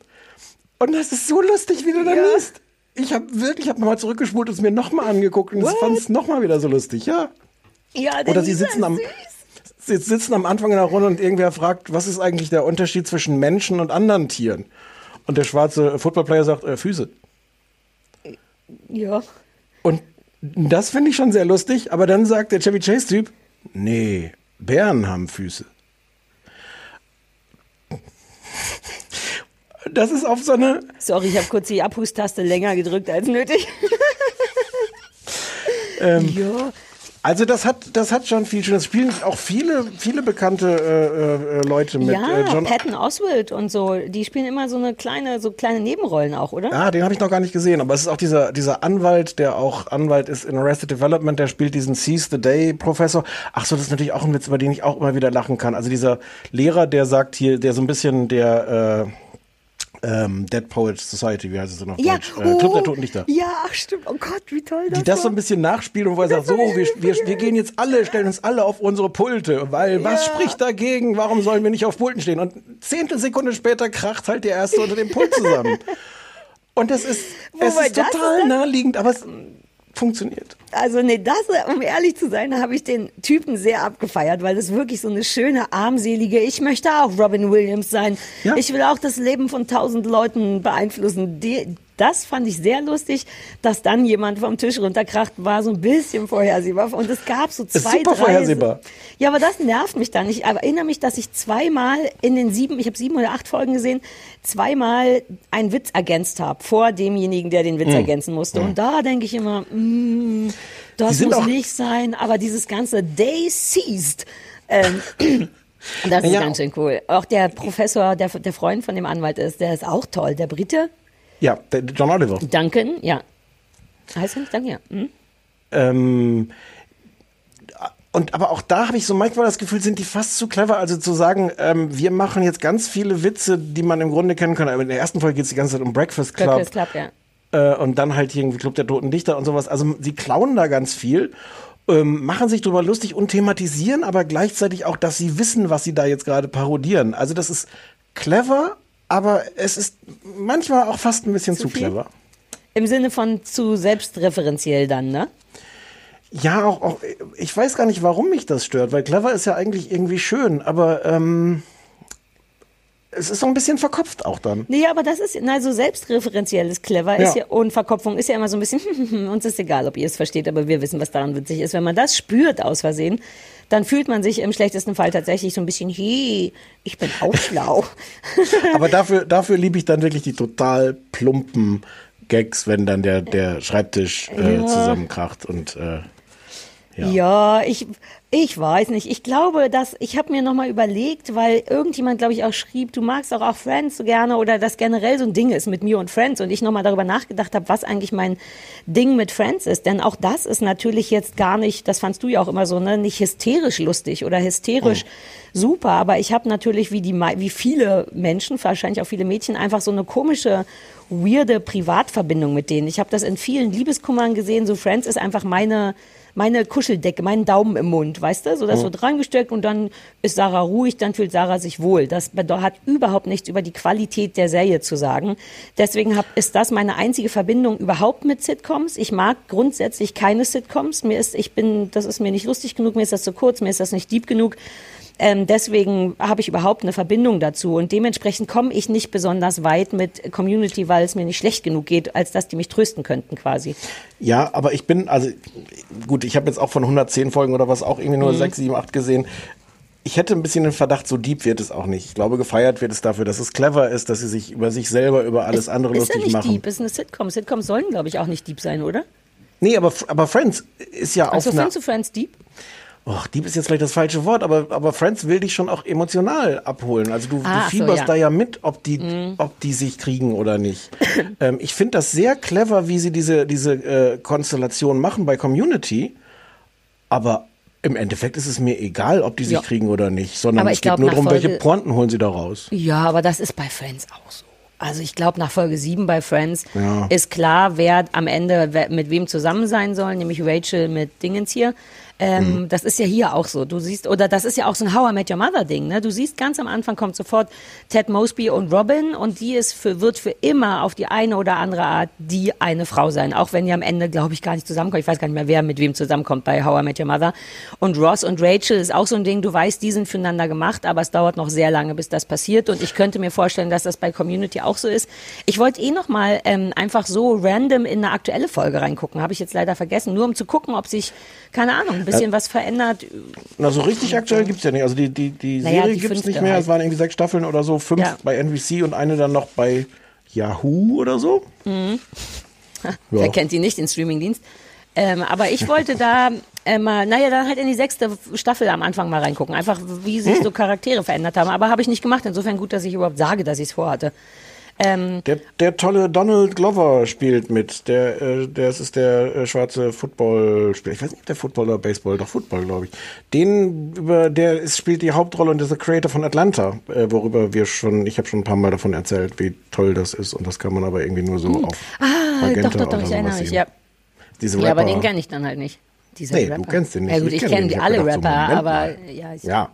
Und das ist so lustig, wie du ja. da niest. Ich habe wirklich, habe nochmal zurückgespult und es mir nochmal angeguckt und fand es nochmal wieder so lustig, ja. Ja, oder sie sitzen am, sie sitzen am Anfang in der Runde und irgendwer fragt, was ist eigentlich der Unterschied zwischen Menschen und anderen Tieren? Und der schwarze Footballplayer sagt, äh, Füße. Ja. Und das finde ich schon sehr lustig, aber dann sagt der Chevy Chase-Typ, nee, Bären haben Füße. Das ist auf so eine... Sorry, ich habe kurz die Abhustaste länger gedrückt als nötig. ähm, ja. Also das hat, das hat schon viel Schönes. Spielen auch viele, viele bekannte äh, äh, Leute mit. Ja, äh, John Patton Oswalt und so. Die spielen immer so eine kleine, so kleine Nebenrollen auch, oder? Ah, den habe ich noch gar nicht gesehen. Aber es ist auch dieser, dieser Anwalt, der auch Anwalt ist in Arrested Development, der spielt diesen Seize the Day-Professor. Ach so, das ist natürlich auch ein Witz, über den ich auch immer wieder lachen kann. Also dieser Lehrer, der sagt hier, der so ein bisschen der... Äh, Ähm, Dead Poets Society, wie heißt es so noch? Ja, äh, Club der Toten Dichter. Ja, ach stimmt. Oh Gott, wie toll das ist. Die das war. So ein bisschen nachspielen und wo er sagt, so, wir, wir, wir gehen jetzt alle, stellen uns alle auf unsere Pulte, weil ja. was spricht dagegen? Warum sollen wir nicht auf Pulten stehen? Und Zehntelsekunde später kracht halt der Erste unter dem Pult zusammen. Und das ist, es ist total ist naheliegend, aber es funktioniert. Also nee, das, um ehrlich zu sein, habe ich den Typen sehr abgefeiert, weil das wirklich so eine schöne, armselige, ich möchte auch Robin Williams sein. Ja. Ich will auch das Leben von tausend Leuten beeinflussen. Die, das fand ich sehr lustig, dass dann jemand vom Tisch runterkracht, war so ein bisschen vorhersehbar. Und es gab so zwei, super drei... vorhersehbar. Ja, aber das nervt mich dann. Ich erinnere mich, dass ich zweimal in den sieben, ich habe sieben oder acht Folgen gesehen, zweimal einen Witz ergänzt habe vor demjenigen, der den Witz mhm. ergänzen musste. Mhm. Und da denke ich immer, mh, das muss nicht sein. Aber dieses ganze They Seized... Ähm, das ist ja ganz schön cool. Auch der Professor, der, der Freund von dem Anwalt ist, der ist auch toll. Der Brite? Ja, der John Oliver. Duncan, ja. Heißt er nicht Duncan, ja. Hm? Ähm, und aber auch da habe ich so manchmal das Gefühl, sind die fast zu clever. Also zu sagen, ähm, wir machen jetzt ganz viele Witze, die man im Grunde kennen kann. Aber in der ersten Folge geht es die ganze Zeit um Breakfast Club. Breakfast Club, ja. Äh, und dann halt irgendwie Club der Toten Dichter und sowas. Also sie klauen da ganz viel. Ähm, machen sich drüber lustig und thematisieren, aber gleichzeitig auch, dass sie wissen, was sie da jetzt gerade parodieren. Also das ist clever, aber es ist manchmal auch fast ein bisschen zu, zu clever. Im Sinne von zu selbstreferenziell dann, ne? Ja, auch, auch, ich weiß gar nicht, warum mich das stört, weil clever ist ja eigentlich irgendwie schön, aber ähm, es ist so ein bisschen verkopft auch dann. Nee, aber das ist, also selbstreferenzielles Clever ist ja, und Verkopfung ist ja immer so ein bisschen, uns ist egal, ob ihr es versteht, aber wir wissen, was daran witzig ist. Wenn man das spürt aus Versehen, dann fühlt man sich im schlechtesten Fall tatsächlich so ein bisschen, hey, ich bin auch schlau. Aber dafür, dafür liebe ich dann wirklich die total plumpen Gags, wenn dann der, der Schreibtisch äh, ja. zusammenkracht und... Äh Ja. ja, ich ich weiß nicht. Ich glaube, dass ich habe mir nochmal überlegt, weil irgendjemand, glaube ich, auch schrieb, du magst auch, auch Friends so gerne oder dass generell so ein Ding ist mit mir und Friends und ich nochmal darüber nachgedacht habe, was eigentlich mein Ding mit Friends ist. Denn auch das ist natürlich jetzt gar nicht, das fandst du ja auch immer so, ne, nicht hysterisch lustig oder hysterisch mhm. super, aber ich habe natürlich wie die wie viele Menschen, wahrscheinlich auch viele Mädchen, einfach so eine komische, weirde Privatverbindung mit denen. Ich habe das in vielen Liebeskummern gesehen, so Friends ist einfach meine... meine Kuscheldecke, meinen Daumen im Mund, weißt du? So, das wird dran gesteckt und dann ist Sarah ruhig, dann fühlt Sarah sich wohl. Das hat überhaupt nichts über die Qualität der Serie zu sagen. Deswegen hab, ist das meine einzige Verbindung überhaupt mit Sitcoms. Ich mag grundsätzlich keine Sitcoms. Mir ist, ich bin, das ist mir nicht lustig genug, mir ist das zu kurz, mir ist das nicht deep genug. Ähm, deswegen habe ich überhaupt eine Verbindung dazu und dementsprechend komme ich nicht besonders weit mit Community, weil es mir nicht schlecht genug geht, als dass die mich trösten könnten quasi. Ja, aber ich bin, also gut, ich habe jetzt auch von hundertzehn Folgen oder was auch irgendwie nur mhm. sechs, sieben, acht gesehen. Ich hätte ein bisschen den Verdacht, so deep wird es auch nicht. Ich glaube, gefeiert wird es dafür, dass es clever ist, dass sie sich über sich selber, über alles es, andere lustig machen. Ist ja nicht deep, ist eine Sitcom. Sitcoms sollen, glaube ich, auch nicht deep sein, oder? Nee, aber, aber Friends ist ja auch... Also findest du Friends deep? Och, Dieb ist jetzt vielleicht das falsche Wort, aber, aber Friends will dich schon auch emotional abholen. Also du, ah, du fieberst so, ja. da ja mit, ob die, mm. ob die sich kriegen oder nicht. ähm, ich finde das sehr clever, wie sie diese, diese äh, Konstellation machen bei Community. Aber im Endeffekt ist es mir egal, ob die sich ja. kriegen oder nicht. Sondern es geht nur darum, Folge... welche Pointen holen sie da raus. Ja, aber das ist bei Friends auch so. Also ich glaube, nach Folge sieben bei Friends ja. ist klar, wer am Ende wer, mit wem zusammen sein soll, nämlich Rachel mit Dingens hier. Ähm, mhm. Das ist ja hier auch so. Du siehst, oder das ist ja auch so ein How I Met Your Mother Ding, ne? Du siehst, ganz am Anfang kommt sofort Ted Mosby und Robin und die ist für, wird für immer auf die eine oder andere Art die eine Frau sein. Auch wenn die am Ende, glaube ich, gar nicht zusammenkommt. Ich weiß gar nicht mehr, wer mit wem zusammenkommt bei How I Met Your Mother. Und Ross und Rachel ist auch so ein Ding. Du weißt, die sind füreinander gemacht, aber es dauert noch sehr lange, bis das passiert. Und ich könnte mir vorstellen, dass das bei Community auch so ist. Ich wollte eh nochmal ähm, einfach so random in eine aktuelle Folge reingucken. Habe ich jetzt leider vergessen. Nur um zu gucken, ob sich, keine Ahnung, ein bisschen was verändert. Na, so richtig aktuell gibt es ja nicht. Also die, die, die naja, Serie gibt es nicht mehr. Halt. Es waren irgendwie sechs Staffeln oder so. Fünf ja. bei N B C und eine dann noch bei Yahoo oder so. Mhm. Ja. Wer kennt die nicht, den Streamingdienst? Ähm, aber ich wollte da äh, mal, naja, dann halt in die sechste Staffel am Anfang mal reingucken. Einfach, wie sich hm. so Charaktere verändert haben. Aber habe ich nicht gemacht. Insofern gut, dass ich überhaupt sage, dass ich es vorhatte. Ähm, der, der tolle Donald Glover spielt mit. Der, äh, das ist der äh, schwarze Footballspieler. Ich weiß nicht, ob der Football oder Baseball, doch Football, glaube ich. Den über der ist, spielt die Hauptrolle und ist der Creator von Atlanta, äh, worüber wir schon, ich habe schon ein paar Mal davon erzählt, wie toll das ist und das kann man aber irgendwie nur so hm. auf ah, Magenta doch, doch, doch, oder ich erinnere mich, ja. Diese Rapper, ja, aber den kenne ich dann halt nicht. Diese nee, Rapper. Du kennst den nicht. Ja gut, ich, ich kenne kenn alle Rapper, gedacht, so aber ja, ich, ja.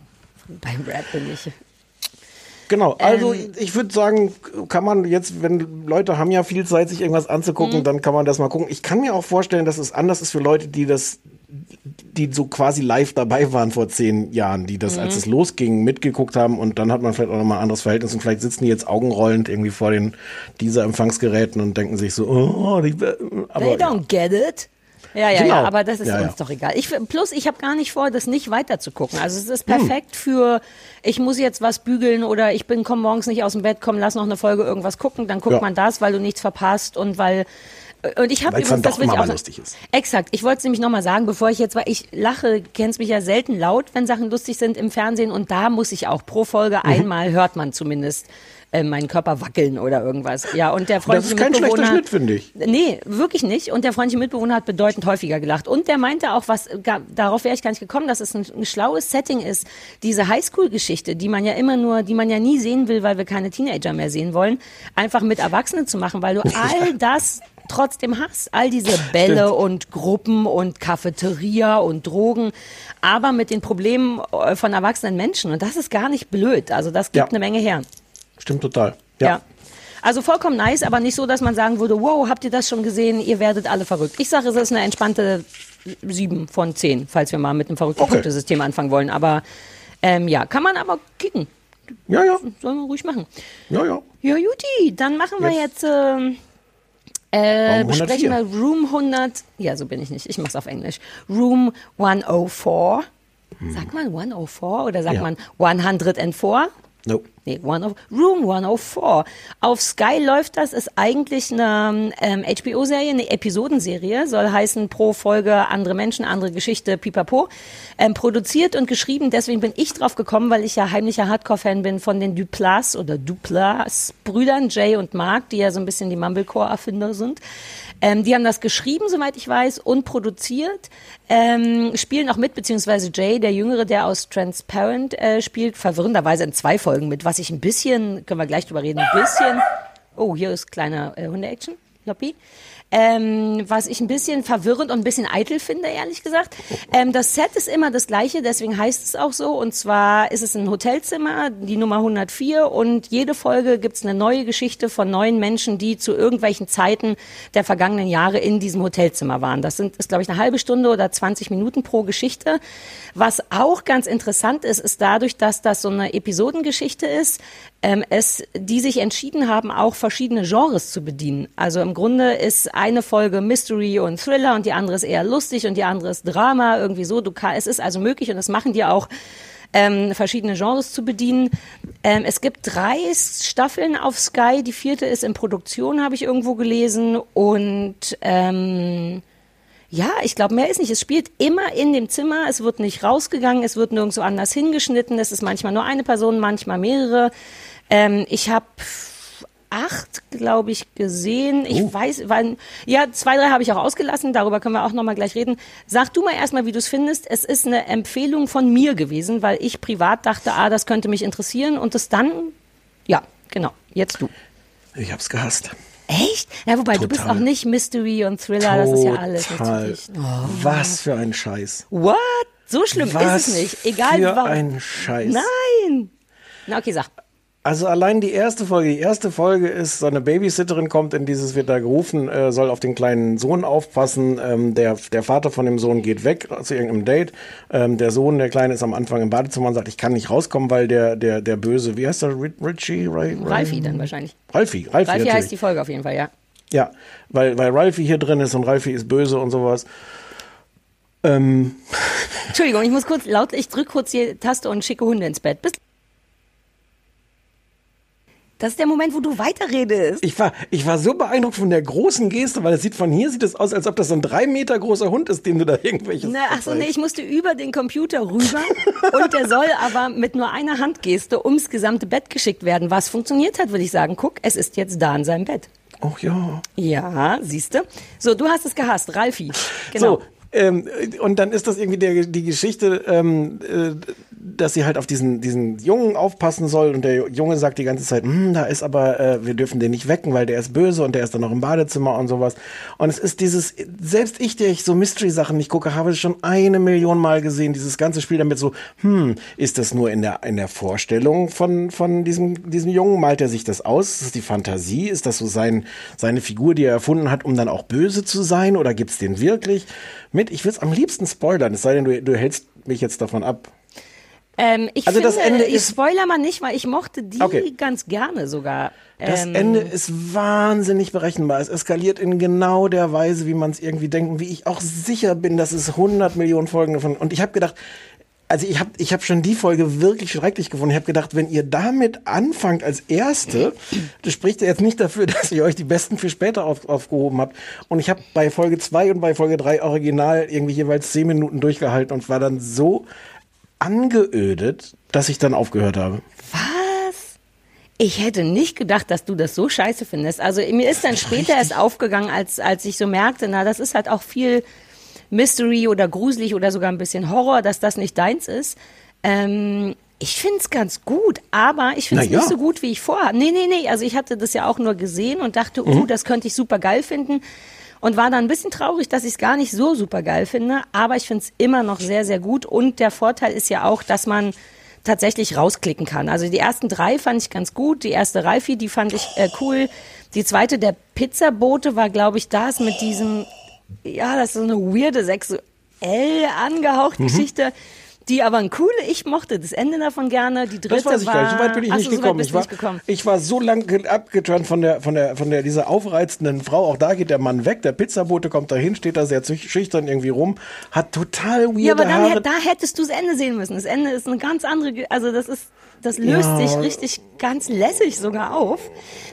beim Rap bin ich... Genau, also ähm, ich würde sagen, kann man jetzt, wenn Leute haben ja viel Zeit, sich irgendwas anzugucken, dann kann man das mal gucken. Ich kann mir auch vorstellen, dass es anders ist für Leute, die das die so quasi live dabei waren vor zehn Jahren, die das, mhm. als es losging, mitgeguckt haben, und dann hat man vielleicht auch nochmal ein anderes Verhältnis und vielleicht sitzen die jetzt augenrollend irgendwie vor den dieser Empfangsgeräten und denken sich so, oh, die, aber, they don't get it. Ja, ja, genau. ja, aber das ist ja, uns ja. doch egal. Ich, plus, ich habe gar nicht vor, das nicht weiter zu gucken. Also es ist perfekt hm. für, ich muss jetzt was bügeln oder ich bin, komm morgens nicht aus dem Bett, komm, lass noch eine Folge irgendwas gucken, dann guckt ja. man das, weil du nichts verpasst und weil... Und ich habe übrigens, das will ich auch lustig ist. Exakt. Ich wollte es nämlich nochmal sagen, bevor ich jetzt, weil ich lache, kennst mich ja selten laut, wenn Sachen lustig sind im Fernsehen, und da muss ich auch pro Folge mhm. einmal hört man zumindest äh, meinen Körper wackeln oder irgendwas. Ja, und der freundliche Mitbewohner. Das ist kein schlechter Schnitt, finde ich. Nee, wirklich nicht. Und der freundliche Mitbewohner hat bedeutend häufiger gelacht. Und der meinte auch, was gar, darauf wäre ich gar nicht gekommen, dass es ein, ein schlaues Setting ist. Diese Highschool-Geschichte, die man ja immer nur, die man ja nie sehen will, weil wir keine Teenager mehr sehen wollen, einfach mit Erwachsenen zu machen, weil du all das trotzdem Hass, all diese Bälle Stimmt. und Gruppen und Cafeteria und Drogen, aber mit den Problemen von erwachsenen Menschen, und das ist gar nicht blöd, also das gibt ja. eine Menge her. Stimmt total, ja. ja. Also vollkommen nice, aber nicht so, dass man sagen würde, wow, habt ihr das schon gesehen, ihr werdet alle verrückt. Ich sage, es ist eine entspannte sieben von zehn, falls wir mal mit einem verrückten okay. Punktesystem anfangen wollen, aber ähm, ja, kann man aber kicken. Ja, ja. Sollen wir ruhig machen. Ja, ja. Ja, Juti, dann machen wir jetzt... jetzt äh, Äh, besprechen wir Room hundert, ja, so bin ich nicht, ich mach's auf Englisch. Room hundertvier. Hm. Sagt man hundertvier oder sagt ja. man hundertvier? No. Nee, one, Room hundertvier. Auf Sky läuft das, ist eigentlich eine ähm, H B O-Serie, eine Episodenserie, soll heißen pro Folge andere Menschen, andere Geschichte, pipapo. Ähm, produziert und geschrieben, deswegen bin ich drauf gekommen, weil ich ja heimlicher Hardcore-Fan bin von den Duplass oder Duplass-Brüdern, Jay und Mark, die ja so ein bisschen die Mumblecore-Erfinder sind. Ähm, die haben das geschrieben, soweit ich weiß, und produziert, ähm, spielen auch mit, beziehungsweise Jay, der Jüngere, der aus Transparent äh, spielt, verwirrenderweise in zwei Folgen mit, was ich ein bisschen, können wir gleich drüber reden, ein bisschen, oh, hier ist kleiner äh, Hunde-Action, Loppi. Ähm, was ich ein bisschen verwirrend und ein bisschen eitel finde, ehrlich gesagt. Ähm, das Set ist immer das gleiche, deswegen heißt es auch so. Und zwar ist es ein Hotelzimmer, die Nummer hundertvier. Und jede Folge gibt's eine neue Geschichte von neuen Menschen, die zu irgendwelchen Zeiten der vergangenen Jahre in diesem Hotelzimmer waren. Das sind, ist, glaube ich, eine halbe Stunde oder zwanzig Minuten pro Geschichte. Was auch ganz interessant ist, ist dadurch, dass das so eine Episodengeschichte ist, ähm, es, die sich entschieden haben, auch verschiedene Genres zu bedienen. Also im Grunde ist eine Folge Mystery und Thriller und die andere ist eher lustig und die andere ist Drama, irgendwie so. Du kann, es ist also möglich, und das machen die auch, ähm, verschiedene Genres zu bedienen. Ähm, es gibt drei Staffeln auf Sky, die vierte ist in Produktion, habe ich irgendwo gelesen, und ähm, ja, ich glaube, mehr ist nicht. Es spielt immer in dem Zimmer, es wird nicht rausgegangen, es wird nirgendwo anders hingeschnitten, es ist manchmal nur eine Person, manchmal mehrere. Ähm, ich habe acht, glaube ich, gesehen. Ich oh. weiß, weil, ja, zwei, drei habe ich auch ausgelassen. Darüber können wir auch nochmal gleich reden. Sag du mal erstmal, wie du es findest. Es ist eine Empfehlung von mir gewesen, weil ich privat dachte, ah, das könnte mich interessieren, und das dann, ja, genau, jetzt du. Ich hab's gehasst. Echt? Ja, wobei, Total. Du bist auch nicht Mystery und Thriller, Total. Das ist ja alles natürlich. Oh. Was für ein Scheiß. What? So schlimm Was ist es nicht. Egal für warum. Ein Scheiß. Nein. Na, okay, sag. Also allein die erste Folge, die erste Folge ist, so eine Babysitterin kommt in dieses, wird da gerufen, äh, soll auf den kleinen Sohn aufpassen, ähm, der, der Vater von dem Sohn geht weg zu irgendeinem Date, ähm, der Sohn, der Kleine, ist am Anfang im Badezimmer und sagt, ich kann nicht rauskommen, weil der, der, der Böse, wie heißt der, Richie? Ray, Ray? Ralfi dann wahrscheinlich. Ralfi, Ralfi, Ralfi heißt die Folge auf jeden Fall, ja. Ja, weil, weil Ralfi hier drin ist und Ralfi ist böse und sowas. Ähm. Entschuldigung, ich muss kurz laut, ich drück kurz die Taste und schicke Hunde ins Bett. Bis Das ist der Moment, wo du weiterredest. Ich war, ich war so beeindruckt von der großen Geste, weil es sieht von hier sieht es aus, als ob das so ein drei Meter großer Hund ist, dem du da irgendwelches. Na, ach so, nee, ich musste über den Computer rüber und der soll aber mit nur einer Handgeste ums gesamte Bett geschickt werden. Was funktioniert hat, würde ich sagen. Guck, es ist jetzt da in seinem Bett. Ach ja. Ja, siehst du. So, du hast es gehasst, Ralfi. Genau. So. Ähm, und dann ist das irgendwie der, die Geschichte, ähm, äh, dass sie halt auf diesen, diesen Jungen aufpassen soll und der Junge sagt die ganze Zeit, da ist aber, äh, wir dürfen den nicht wecken, weil der ist böse und der ist dann noch im Badezimmer und sowas. Und es ist dieses, selbst ich, der ich so Mystery-Sachen nicht gucke, habe es schon eine Million Mal gesehen, dieses ganze Spiel damit so, hm, ist das nur in der, in der Vorstellung von, von diesem, diesem Jungen? Malt er sich das aus? Ist das die Fantasie? Ist das so sein, seine Figur, die er erfunden hat, um dann auch böse zu sein? Oder gibt's den wirklich? Mit, ich will es am liebsten spoilern, es sei denn, du, du hältst mich jetzt davon ab. Ähm, ich also finde, das Ende ich spoiler mal nicht, weil ich mochte die okay. ganz gerne sogar. Das ähm, Ende ist wahnsinnig berechenbar. Es eskaliert in genau der Weise, wie man es irgendwie denkt, wie ich auch sicher bin, dass es hundert Millionen Folgen davon. Und ich habe gedacht, also ich habe ich hab schon die Folge wirklich schrecklich gefunden. Ich habe gedacht, wenn ihr damit anfangt als Erste, das spricht ja jetzt nicht dafür, dass ihr euch die Besten für später auf, aufgehoben habt. Und ich habe bei Folge zwei und bei Folge drei original irgendwie jeweils zehn Minuten durchgehalten und war dann so angeödet, dass ich dann aufgehört habe. Was? Ich hätte nicht gedacht, dass du das so scheiße findest. Also mir ist dann später erst aufgegangen, als, als ich so merkte, na, das ist halt auch viel Mystery oder gruselig oder sogar ein bisschen Horror, dass das nicht deins ist. Ähm, ich find's ganz gut, aber ich find's naja. nicht so gut, wie ich vorhabe. Nee, nee, nee, also ich hatte das ja auch nur gesehen und dachte, mhm. uh, das könnte ich super geil finden. Und war dann ein bisschen traurig, dass ich es gar nicht so super geil finde. Aber ich finde es immer noch sehr, sehr gut. Und der Vorteil ist ja auch, dass man tatsächlich rausklicken kann. Also die ersten drei fand ich ganz gut. Die erste Ralfi, die fand ich äh, cool. Die zweite, der Pizzabote, war, glaube ich, das mit diesem, ja, das ist so eine weirde sexuell angehauchte mhm. Geschichte. Die aber ein coole, ich mochte das Ende davon gerne. Die dritte das weiß ich war, gar nicht. So weit bin ich, nicht, so gekommen. ich war, nicht gekommen. Ich war so lang abgeturnt von der, von der, von der, dieser aufreizenden Frau. Auch da geht der Mann weg. Der Pizzabote kommt dahin, steht da sehr schüchtern irgendwie rum, hat total weirde Ja, aber dann, Haare. Da hättest du das Ende sehen müssen. Das Ende ist eine ganz andere, also das ist, das löst ja. sich richtig ganz lässig sogar auf.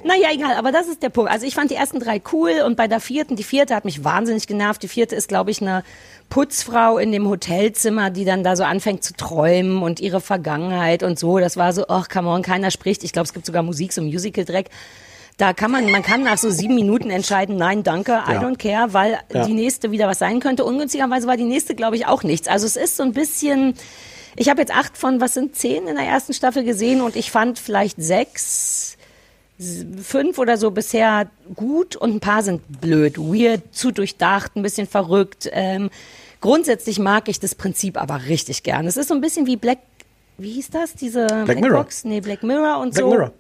Naja, egal. Aber das ist der Punkt. Also ich fand die ersten drei cool und bei der vierten, die vierte hat mich wahnsinnig genervt. Die vierte ist, glaube ich, eine Putzfrau in dem Hotelzimmer, die dann da so anfängt zu träumen und ihre Vergangenheit und so. Das war so, ach, come on, keiner spricht. Ich glaube, es gibt sogar Musik, so Musical-Dreck. Da kann man, man kann nach so sieben Minuten entscheiden, nein, danke, ja. I don't care, weil ja. die nächste wieder was sein könnte. Ungünstigerweise war die nächste, glaube ich, auch nichts. Also es ist so ein bisschen, ich habe jetzt acht von, was sind zehn in der ersten Staffel gesehen und ich fand vielleicht sechs, fünf oder so bisher gut und ein paar sind blöd, weird, zu durchdacht, ein bisschen verrückt. Ähm, grundsätzlich mag ich das Prinzip aber richtig gern. Es ist so ein bisschen wie Black, wie hieß das? Diese Black Mirror. Nee, Black Mirror und Black so. Mirror.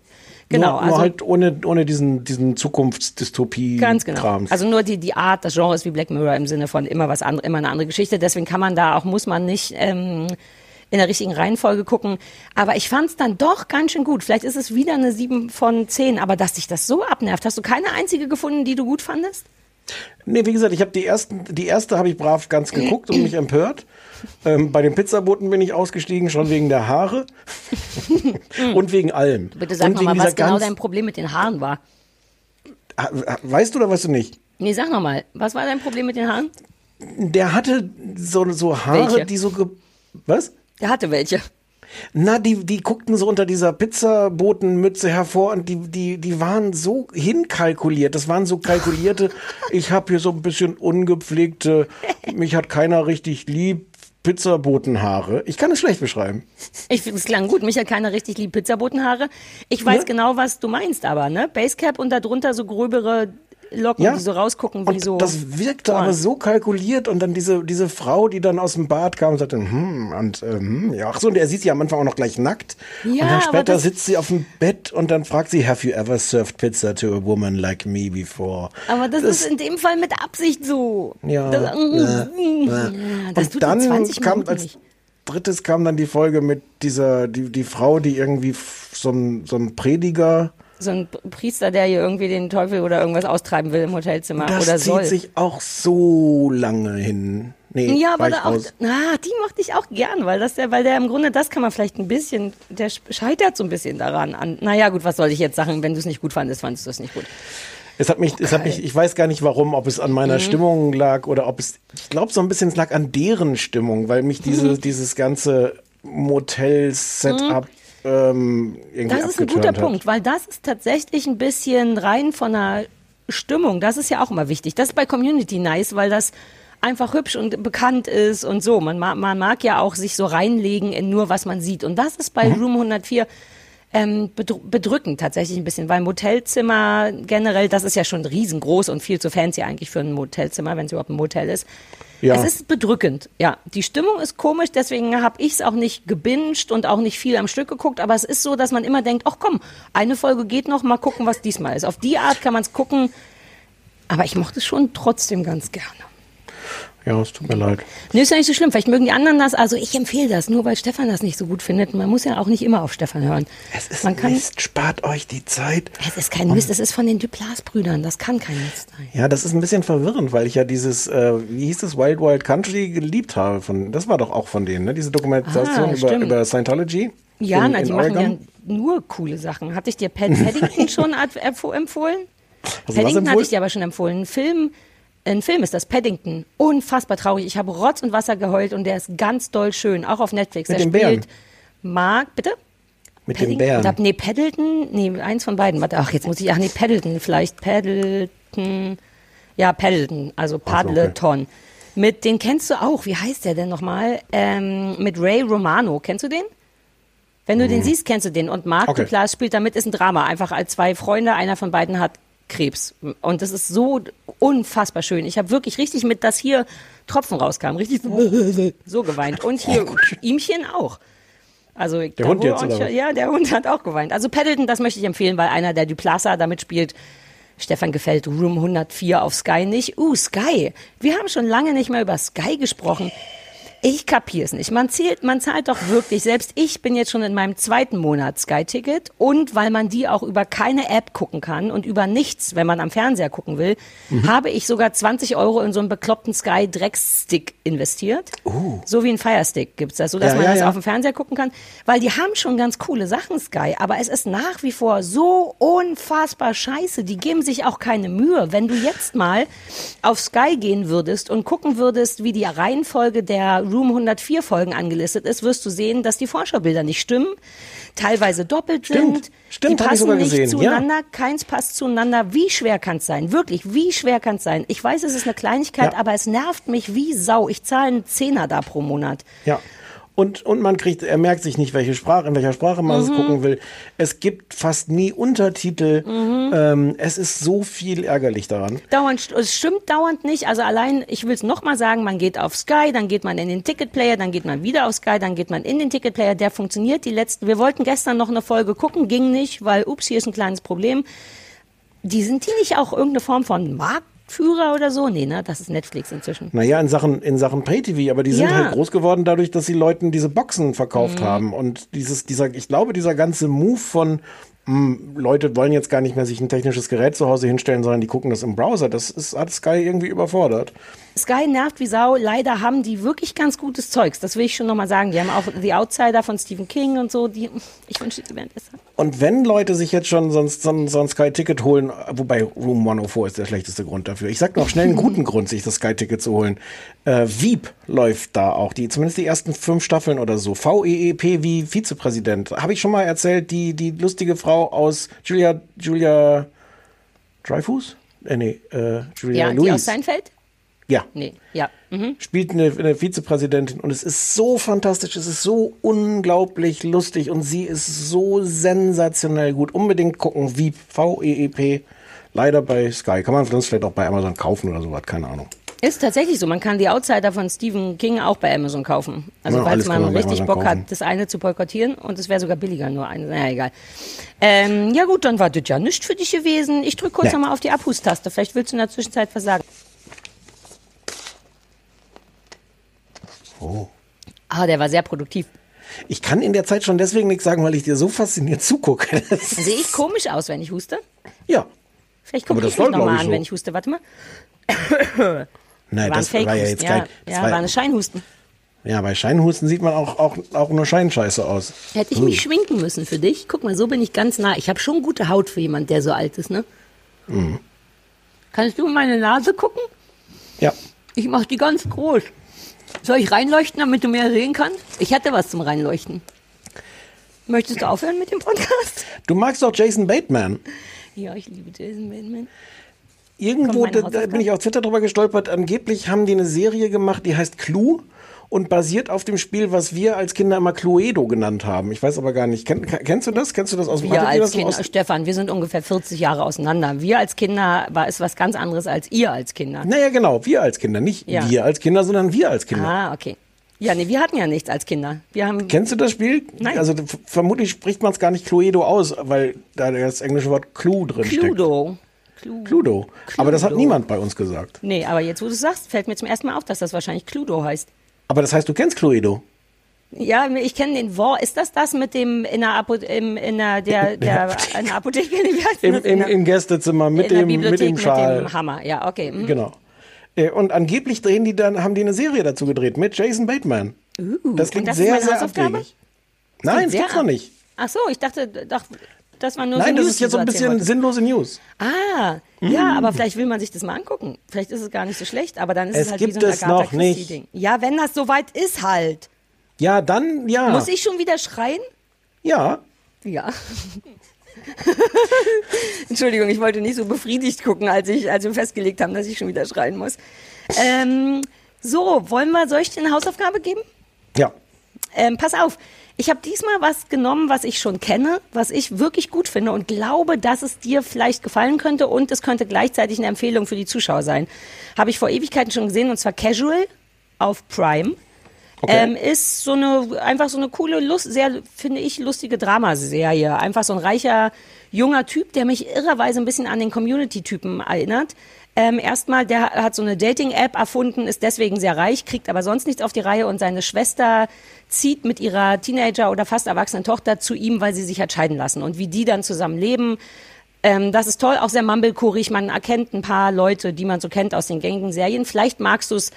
Genau, nur, also nur halt ohne, ohne diesen, diesen Zukunftsdystopie-Krams. Ganz genau. Also nur die, die Art, das Genre ist wie Black Mirror im Sinne von immer was anderes, immer eine andere Geschichte. Deswegen kann man da auch, muss man nicht ähm, in der richtigen Reihenfolge gucken. Aber ich fand es dann doch ganz schön gut. Vielleicht ist es wieder eine sieben von zehn. Aber dass dich das so abnervt, hast du keine einzige gefunden, die du gut fandest? Nee, wie gesagt, ich habe die ersten, die erste habe ich brav ganz geguckt und mich empört. Ähm, bei den Pizzaboten bin ich ausgestiegen, schon wegen der Haare und wegen allem. Bitte sag und mal, was genau dein Problem mit den Haaren war. Weißt du oder weißt du nicht? Nee, sag nochmal, was war dein Problem mit den Haaren? Der hatte so, so Haare, welche? Die so... Ge- was? Der hatte welche. Na, die, die guckten so unter dieser Pizzabotenmütze hervor und die, die, die waren so hinkalkuliert. Das waren so kalkulierte, ich habe hier so ein bisschen ungepflegte, mich hat keiner richtig lieb, Pizzabotenhaare. Ich kann es schlecht beschreiben. Ich finde, es klang gut. Mich hat keiner richtig lieb, Pizzabotenhaare. Ich weiß ne? genau, was du meinst aber, ne? Basecap und darunter so gröbere Locken, ja. die so rausgucken, wie und so. Das wirkte Ohren. Aber so kalkuliert und dann diese, diese Frau, die dann aus dem Bad kam und sagte, hm, und ähm, ja, ach so, und er sieht sie am Anfang auch noch gleich nackt. Ja, und dann später sitzt sie auf dem Bett und dann fragt sie, have you ever served pizza to a woman like me before? Aber das, das ist in dem Fall mit Absicht so. Ja. Das, äh, äh. ja, das und tut dann kam Minuten als nicht. Drittes kam dann die Folge mit dieser, die, die Frau, die irgendwie so ein, so ein Prediger. So ein Priester, der hier irgendwie den Teufel oder irgendwas austreiben will im Hotelzimmer das oder soll. Das zieht sich auch so lange hin. Nee, ja, aber da auch, ah, die mochte ich auch gern, weil das der, weil der im Grunde, das kann man vielleicht ein bisschen, der scheitert so ein bisschen daran an. Naja, gut, was soll ich jetzt sagen, wenn du es nicht gut fandest, fandest du es nicht gut. Es hat mich, okay. es hat mich, ich weiß gar nicht warum, ob es an meiner mhm. Stimmung lag oder ob es, ich glaube so ein bisschen, es lag an deren Stimmung, weil mich diese, mhm. dieses ganze Motel-Setup mhm. Das ist ein guter hat. Punkt, weil das ist tatsächlich ein bisschen rein von der Stimmung. Das ist ja auch immer wichtig. Das ist bei Community nice, weil das einfach hübsch und bekannt ist und so. Man, man mag ja auch sich so reinlegen in nur, was man sieht. Und das ist bei Room hundertvier ähm, bedrückend tatsächlich ein bisschen, weil Motelzimmer generell, das ist ja schon riesengroß und viel zu fancy eigentlich für ein Motelzimmer, wenn es überhaupt ein Motel ist. Ja. Es ist bedrückend, ja. Die Stimmung ist komisch, deswegen habe ich es auch nicht gebinged und auch nicht viel am Stück geguckt, aber es ist so, dass man immer denkt, ach komm, eine Folge geht noch, mal gucken, was diesmal ist. Auf die Art kann man es gucken, aber ich mochte es schon trotzdem ganz gerne. Ja, es tut mir leid. Nee, ist ja nicht so schlimm, vielleicht mögen die anderen das, also ich empfehle das, nur weil Stefan das nicht so gut findet. Man muss ja auch nicht immer auf Stefan hören. Es ist man kann, Mist, spart euch die Zeit. Es ist kein Mist, es ist von den Duplass-Brüdern, das kann kein Mist sein. Ja, das ist ein bisschen verwirrend, weil ich ja dieses, äh, wie hieß das, Wild Wild Country geliebt habe. Von, das war doch auch von denen, ne? Diese Dokumentation ah, über, über Scientology. Ja, in, na, in die Oregon. Machen ja nur coole Sachen. Hatte ich dir Pat Paddington schon empfohlen? Also Paddington hatte ich dir aber schon empfohlen. Ein Film... Ein Film ist das, Paddington. Unfassbar traurig. Ich habe Rotz und Wasser geheult und der ist ganz doll schön. Auch auf Netflix. Mit der dem spielt Bären. Mark, bitte? Mit Paddington? Dem Bären. Nee, Paddleton. Nee, eins von beiden. Warte, ach, jetzt muss ich, ach nee, Paddleton vielleicht. Paddleton. Ja, Paddleton. Also Paddleton. Okay. Mit, den kennst du auch. Wie heißt der denn nochmal? Ähm, mit Ray Romano. Kennst du den? Wenn du hm. den siehst, kennst du den. Und Mark okay. Duplass spielt damit, ist ein Drama. Einfach als zwei Freunde, einer von beiden hat Krebs. Und das ist so unfassbar schön. Ich habe wirklich richtig mit, dass hier Tropfen rauskamen. Richtig so, so geweint. Und hier ihmchen auch. Also der Hund jetzt, oder? Ja, der Hund hat auch geweint. Also Paddleton, das möchte ich empfehlen, weil einer der Duplasser damit spielt. Stefan gefällt Room hundertvier auf Sky nicht. Uh, Sky. Wir haben schon lange nicht mehr über Sky gesprochen. Ich kapier's nicht. Man zählt, man zahlt doch wirklich. Selbst ich bin jetzt schon in meinem zweiten Monat Sky-Ticket. Und weil man die auch über keine App gucken kann und über nichts, wenn man am Fernseher gucken will, mhm. habe ich sogar zwanzig Euro in so einen bekloppten Sky-Dreckstick investiert. Uh. So wie ein Firestick gibt's das, so dass ja, man ja, das ja. auf dem Fernseher gucken kann. Weil die haben schon ganz coole Sachen, Sky. Aber es ist nach wie vor so unfassbar scheiße. Die geben sich auch keine Mühe. Wenn du jetzt mal auf Sky gehen würdest und gucken würdest, wie die Reihenfolge der Room hundertvier Folgen angelistet ist, wirst du sehen, dass die Vorschaubilder nicht stimmen, teilweise doppelt stimmt, sind, stimmt, die passen nicht gesehen, zueinander, ja. keins passt zueinander. Wie schwer kann es sein? Wirklich, wie schwer kann es sein? Ich weiß, es ist eine Kleinigkeit, ja. aber es nervt mich wie Sau. Ich zahle einen Zehner da pro Monat. Ja. Und, und man kriegt, er merkt sich nicht, welche Sprache, in welcher Sprache man mhm. es gucken will. Es gibt fast nie Untertitel. Mhm. Ähm, es ist so viel ärgerlich daran. Dauernd, es stimmt dauernd nicht. Also allein, ich will es nochmal sagen, man geht auf Sky, dann geht man in den Ticketplayer, dann geht man wieder auf Sky, dann geht man in den Ticketplayer. Der funktioniert die letzten. Wir wollten gestern noch eine Folge gucken, ging nicht, weil, ups, hier ist ein kleines Problem. Die sind die nicht auch irgendeine Form von Markt? Führer oder so? Nee, ne? Das ist Netflix inzwischen. Naja, in Sachen, in Sachen Pay-T V, aber die sind ja. halt groß geworden dadurch, dass die Leuten diese Boxen verkauft mhm. haben und dieses, dieser, ich glaube, dieser ganze Move von mh, Leute wollen jetzt gar nicht mehr sich ein technisches Gerät zu Hause hinstellen, sondern die gucken das im Browser. Das ist, hat Sky irgendwie überfordert. Sky nervt wie Sau. Leider haben die wirklich ganz gutes Zeugs. Das will ich schon nochmal sagen. Die haben auch The Outsider von Stephen King und so. Die, ich wünschte, die wären besser. Und wenn Leute sich jetzt schon sonst so, so ein Sky-Ticket holen, wobei Room hundertvier ist der schlechteste Grund dafür. Ich sag noch schnell einen guten Grund, sich das Sky-Ticket zu holen. Äh, Veep läuft da auch. Die, zumindest die ersten fünf Staffeln oder so. V E E P wie Vizepräsident. Habe ich schon mal erzählt, die, die lustige Frau aus Julia, Julia Dreyfus? Äh, nee, äh, Julia ja, Louis. Die aus Seinfeld? Ja. Nee, ja. Mhm. Spielt eine, eine Vizepräsidentin und es ist so fantastisch, es ist so unglaublich lustig und sie ist so sensationell gut. Unbedingt gucken, Veep, V E E P, leider bei Sky. Kann man vielleicht auch bei Amazon kaufen oder sowas, keine Ahnung. Ist tatsächlich so, man kann die Outsider von Stephen King auch bei Amazon kaufen. Also ja, falls man richtig Bock kaufen. Hat, das eine zu boykottieren und es wäre sogar billiger, nur eine, naja, egal. Ähm, ja gut, dann war das ja nichts für dich gewesen. Ich drücke kurz nee. nochmal auf die Abhustaste, vielleicht willst du in der Zwischenzeit was sagen. Oh. Ah, der war sehr produktiv. Ich kann in der Zeit schon deswegen nichts sagen, weil ich dir so fasziniert zugucke. Sehe ich komisch aus, wenn ich huste? Ja. Vielleicht gucke ich mich nochmal an, so. Wenn ich huste. Warte mal. Nein, war das war ja jetzt ja, kein... Ja, war, war eine Scheinhusten. Ja, bei Scheinhusten sieht man auch, auch, auch nur Scheinscheiße aus. Hätte ich hm. mich schminken müssen für dich. Guck mal, so bin ich ganz nah. Ich habe schon gute Haut für jemanden, der so alt ist, ne? Mhm. Kannst du in meine Nase gucken? Ja. Ich mache die ganz groß. Soll ich reinleuchten, damit du mehr sehen kannst? Ich hätte was zum Reinleuchten. Möchtest du aufhören mit dem Podcast? Du magst doch Jason Bateman. Ja, ich liebe Jason Bateman. Irgendwo, da, da bin ich auf Twitter drüber gestolpert, angeblich haben die eine Serie gemacht, die heißt Clue und basiert auf dem Spiel, was wir als Kinder immer Cluedo genannt haben. Ich weiß aber gar nicht, Ken, kennst du das? Kennst du das aus dem Wir als Kinder, aus Stefan, wir sind ungefähr vierzig Jahre auseinander. Wir als Kinder war es was ganz anderes als ihr als Kinder. Naja genau, wir als Kinder, nicht ja. wir als Kinder, sondern wir als Kinder. Ah, okay. Ja, nee, wir hatten ja nichts als Kinder. Wir haben Kennst du das Spiel? Nein. Also f- vermutlich spricht man es gar nicht Cluedo aus, weil da das englische Wort Clue drin Cluedo. steckt. Cluedo. Cluedo. Cluedo. Aber das hat niemand bei uns gesagt. Nee, aber jetzt, wo du es sagst, fällt mir zum ersten Mal auf, dass das wahrscheinlich Cluedo heißt. Aber das heißt, du kennst Cluedo? Ja, ich kenne den Wort. Ist das das mit dem in der, Apo- im, in der, der, der in der Apotheke? Im, im, Im Gästezimmer mit in dem, der mit dem Schal. Mit dem Hammer, ja, okay. Mhm. Genau. Und angeblich drehen die dann, haben die eine Serie dazu gedreht mit Jason Bateman. Uh, das klingt das sehr, sehr abwegig. Nein, das gibt's noch nicht. Ach so, ich dachte, doch... Das war nur Nein, so das News, ist jetzt so ein bisschen sinnlose News. Ah, mm. ja, aber vielleicht will man sich das mal angucken. Vielleicht ist es gar nicht so schlecht, aber dann ist es, es halt wie so ein Agatha-Christie-Ding. Ja, wenn das soweit ist halt. Ja, dann, ja. Muss ich schon wieder schreien? Ja. Ja. Entschuldigung, ich wollte nicht so befriedigt gucken, als, ich, als wir festgelegt haben, dass ich schon wieder schreien muss. Ähm, so, wollen wir, soll ich dir eine Hausaufgabe geben? Ja. Ähm, pass auf. Ich habe diesmal was genommen, was ich schon kenne, was ich wirklich gut finde und glaube, dass es dir vielleicht gefallen könnte und es könnte gleichzeitig eine Empfehlung für die Zuschauer sein. Habe ich vor Ewigkeiten schon gesehen und zwar Casual auf Prime. Okay. Ähm, ist so eine, einfach so eine coole, Lust, sehr, finde ich, lustige Dramaserie. Einfach so ein reicher, junger Typ, der mich irrerweise ein bisschen an den Community-Typen erinnert. Ähm, erstmal, der hat so eine Dating-App erfunden, ist deswegen sehr reich, kriegt aber sonst nichts auf die Reihe und seine Schwester zieht mit ihrer Teenager- oder fast erwachsenen Tochter zu ihm, weil sie sich hat scheiden lassen. Und wie die dann zusammen leben, ähm, das ist toll, auch sehr mumblecorig. Man erkennt ein paar Leute, die man so kennt aus den gängigen Serien. Vielleicht magst du es,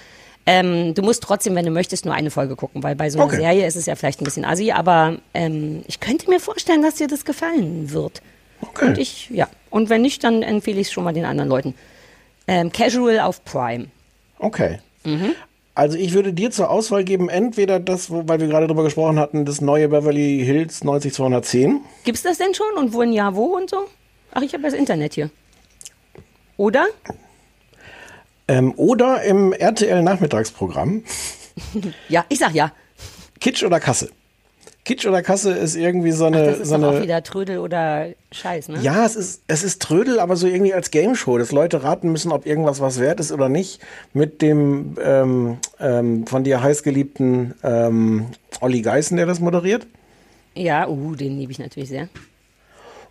ähm, du musst trotzdem, wenn du möchtest, nur eine Folge gucken, weil bei so einer okay. Serie ist es ja vielleicht ein bisschen assi, aber ähm, ich könnte mir vorstellen, dass dir das gefallen wird. Okay. Und ich, ja. Und wenn nicht, dann empfehle ich es schon mal den anderen Leuten. Casual auf Prime. Okay. Mhm. Also ich würde dir zur Auswahl geben, entweder das, weil wir gerade drüber gesprochen hatten, das neue Beverly Hills neunzig zweihundertzehn. Gibt's das denn schon? Und wo ein Jahr wo und so? Ach, ich habe das Internet hier. Oder? Ähm, oder im R T L-Nachmittagsprogramm. Ja, ich sag ja. Kitsch oder Kasse? Kitsch oder Kasse ist irgendwie so eine... Ach, das ist so eine, auch wieder Trödel oder Scheiß, ne? Ja, es ist, es ist Trödel, aber so irgendwie als Gameshow, dass Leute raten müssen, ob irgendwas was wert ist oder nicht, mit dem ähm, ähm, von dir heißgeliebten ähm, Olli Geißen, der das moderiert. Ja, uh, den liebe ich natürlich sehr.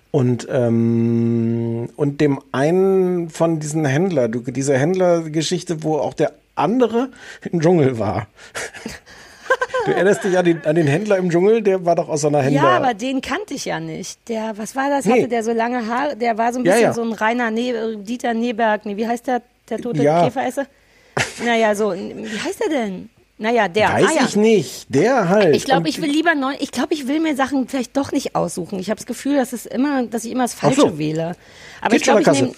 Und, ähm, und dem einen von diesen Händler, diese Händlergeschichte, wo auch der andere im Dschungel war. Du erinnerst dich an den, an den Händler im Dschungel, der war doch aus so einer Händler... Ja, aber den kannte ich ja nicht. Der, was war das? Hatte nee. der so lange Haare? Der war so ein bisschen ja, ja. so ein reiner ne- Dieter Neberg. Nee, wie heißt der? Der tote ja. Käferesser? Naja, so. Wie heißt der denn? Naja, der. Weiß ah, ja. ich nicht. Der halt. Ich glaube, ich will lieber neu. Ich glaube, ich will mir Sachen vielleicht doch nicht aussuchen. Ich habe das Gefühl, dass es immer, dass ich immer das Falsche so. wähle. Aber Kitsch ich glaube, ich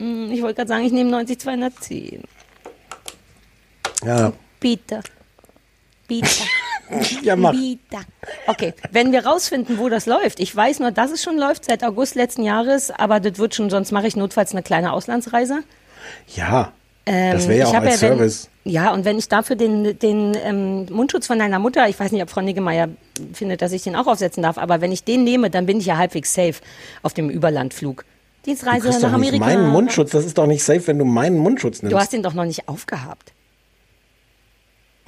nehme... Ich wollte gerade sagen, ich nehme neunzig zweihundertzehn. Ja. Bitte. Bieter. Ja, mach. Bieter. Okay, wenn wir rausfinden, wo das läuft. Ich weiß nur, dass es schon läuft seit August letzten Jahres, aber das wird schon, sonst mache ich notfalls eine kleine Auslandsreise. Ja, ähm, das wäre ja auch als ja, Service. Wenn, ja, und wenn ich dafür den, den ähm, Mundschutz von deiner Mutter, ich weiß nicht, ob Frau Niggemeier findet, dass ich den auch aufsetzen darf, aber wenn ich den nehme, dann bin ich ja halbwegs safe auf dem Überlandflug. Dienstreise nach Amerika. Nicht meinen Mundschutz, das ist doch nicht safe, wenn du meinen Mundschutz nimmst. Du hast den doch noch nicht aufgehabt.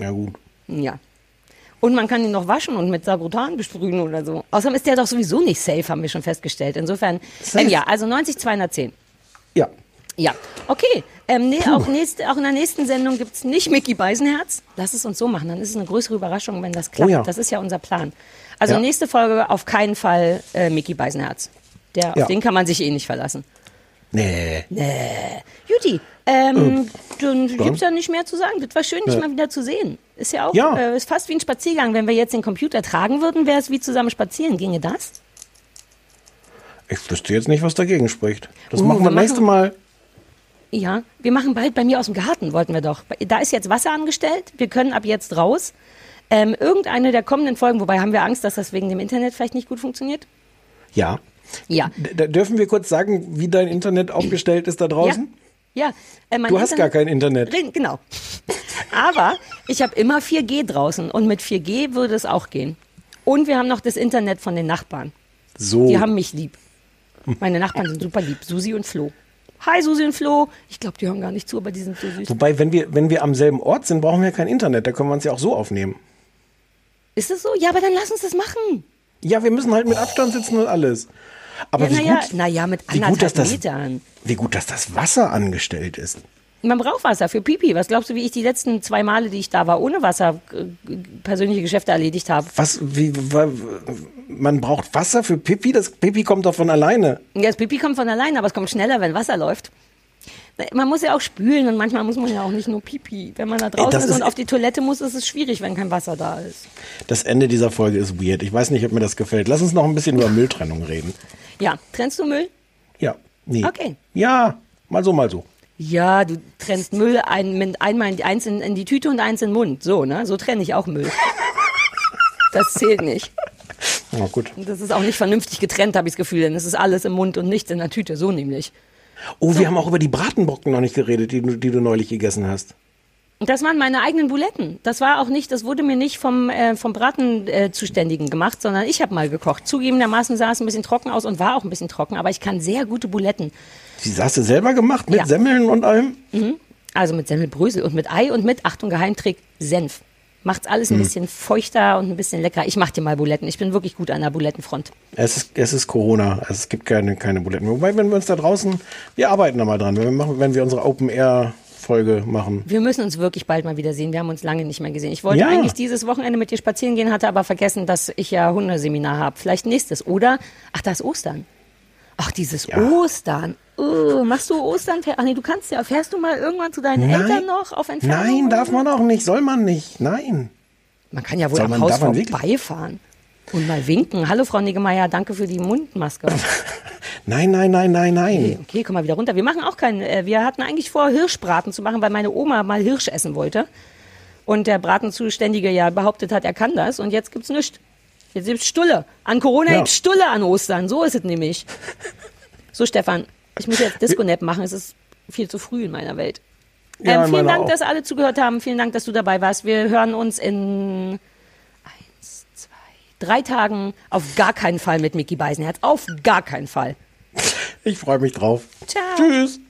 Ja, gut. Ja. Und man kann ihn noch waschen und mit Sabotan besprühen oder so. Außerdem ist der doch sowieso nicht safe, haben wir schon festgestellt. Insofern, ähm, ja, also neunzig zweihundertzehn. Ja. Ja, okay. Ähm, nee, auch, nächste, auch in der nächsten Sendung gibt es nicht Mickey Beisenherz. Lass es uns so machen, dann ist es eine größere Überraschung, wenn das klappt. Oh ja. Das ist ja unser Plan. Also ja. nächste Folge auf keinen Fall äh, Mickey Beisenherz. Der, ja. Auf den kann man sich eh nicht verlassen. Nee. Nee. Juti, ähm, dann gibt es ja nicht mehr zu sagen. Das war schön, dich nee. mal wieder zu sehen. Ist ja auch, ja. Äh, ist fast wie ein Spaziergang. Wenn wir jetzt den Computer tragen würden, wäre es wie zusammen spazieren. Ginge das? Ich wüsste jetzt nicht, was dagegen spricht. Das uh, machen wir, wir nächstes Mal. Ja, wir machen bald bei mir aus dem Garten, wollten wir doch. Da ist jetzt Wasser angestellt. Wir können ab jetzt raus. Ähm, irgendeine der kommenden Folgen, wobei haben wir Angst, dass das wegen dem Internet vielleicht nicht gut funktioniert? Ja. Ja. D- dürfen wir kurz sagen, wie dein Internet aufgestellt ist da draußen? Ja. Ja, äh, mein du hast Internet, gar kein Internet. Genau. Aber ich habe immer vier G draußen und mit vier G würde es auch gehen. Und wir haben noch das Internet von den Nachbarn. So. Die haben mich lieb. Meine Nachbarn sind super lieb, Susi und Flo. Hi Susi und Flo. Ich glaube, die hören gar nicht zu, aber die sind so süß. Wobei, wenn wir, wenn wir am selben Ort sind, brauchen wir kein Internet. Da können wir uns ja auch so aufnehmen. Ist das so? Ja, aber dann lass uns das machen. Ja, wir müssen halt mit Abstand sitzen und alles. Aber ja, wie, na gut, ja, na ja, mit wie gut, dass das, Metern. Wie gut, dass das Wasser angestellt ist. Man braucht Wasser für Pipi. Was glaubst du, wie ich die letzten zwei Male, die ich da war, ohne Wasser äh, persönliche Geschäfte erledigt habe? Was? Wie, wa, man braucht Wasser für Pipi? Das Pipi kommt doch von alleine. Ja, das Pipi kommt von alleine, aber es kommt schneller, wenn Wasser läuft. Man muss ja auch spülen und manchmal muss man ja auch nicht nur Pipi. Wenn man da draußen ist, ist und auf die Toilette muss, ist es schwierig, wenn kein Wasser da ist. Das Ende dieser Folge ist weird. Ich weiß nicht, ob mir das gefällt. Lass uns noch ein bisschen über Mülltrennung reden. Ja, trennst du Müll? Ja, nee. Okay. Ja, mal so, mal so. Ja, du trennst Müll ein, einmal in, eins in, in die Tüte und eins in den Mund. So, ne? So trenne ich auch Müll. Das zählt nicht. Na gut. Das ist auch nicht vernünftig getrennt, habe ich das Gefühl. Denn es ist alles im Mund und nichts in der Tüte. So nämlich. Oh, so. Wir haben auch über die Bratenbocken noch nicht geredet, die, die du neulich gegessen hast. Das waren meine eigenen Buletten. Das war auch nicht, das wurde mir nicht vom, äh, vom Bratenzuständigen äh, gemacht, sondern ich habe mal gekocht. Zugegebenermaßen sah es ein bisschen trocken aus und war auch ein bisschen trocken, aber ich kann sehr gute Buletten. Die hast du selber gemacht? Mit ja. Semmeln und allem? Mhm. Also mit Semmelbrösel und mit Ei und mit, Achtung, Geheimtrick, Senf. Macht's alles ein mhm. bisschen feuchter und ein bisschen leckerer. Ich mach dir mal Buletten. Ich bin wirklich gut an der Bulettenfront. Es ist, es ist Corona. Also es gibt keine, keine Buletten. Wobei, wenn wir uns da draußen, wir arbeiten da mal dran. Wenn wir, machen, wenn wir unsere Open-Air-Folge machen. Wir müssen uns wirklich bald mal wiedersehen. Wir haben uns lange nicht mehr gesehen. Ich wollte ja. eigentlich dieses Wochenende mit dir spazieren gehen, hatte aber vergessen, dass ich ja Hundeseminar habe. Vielleicht nächstes. Oder, ach, da ist Ostern. Ach, dieses ja. Ostern. Oh, machst du Ostern? Ach nee, du kannst ja. Fährst du mal irgendwann zu deinen Nein. Eltern noch auf Entfernung? Nein, darf man auch nicht. Soll man nicht. Nein. Man kann ja wohl am Haus vorbeifahren und mal winken. Hallo, Frau Niggemeier, danke für die Mundmaske. Nein, nein, nein, nein, nein. Okay, okay, komm mal wieder runter. Wir machen auch keinen. Äh, wir hatten eigentlich vor, Hirschbraten zu machen, weil meine Oma mal Hirsch essen wollte. Und der Bratenzuständige ja behauptet hat, er kann das. Und jetzt gibt's nichts. Jetzt gibt's Stulle. An Corona ja. gibt's Stulle an Ostern. So ist es nämlich. So, Stefan. Ich muss jetzt Disco-Nap machen, es ist viel zu früh in meiner Welt. Ja, ähm, vielen Dank, auch. dass alle zugehört haben. Vielen Dank, dass du dabei warst. Wir hören uns in eins, zwei, drei Tagen auf gar keinen Fall mit Mickey Beisenherz. Auf gar keinen Fall. Ich freue mich drauf. Ciao. Tschüss.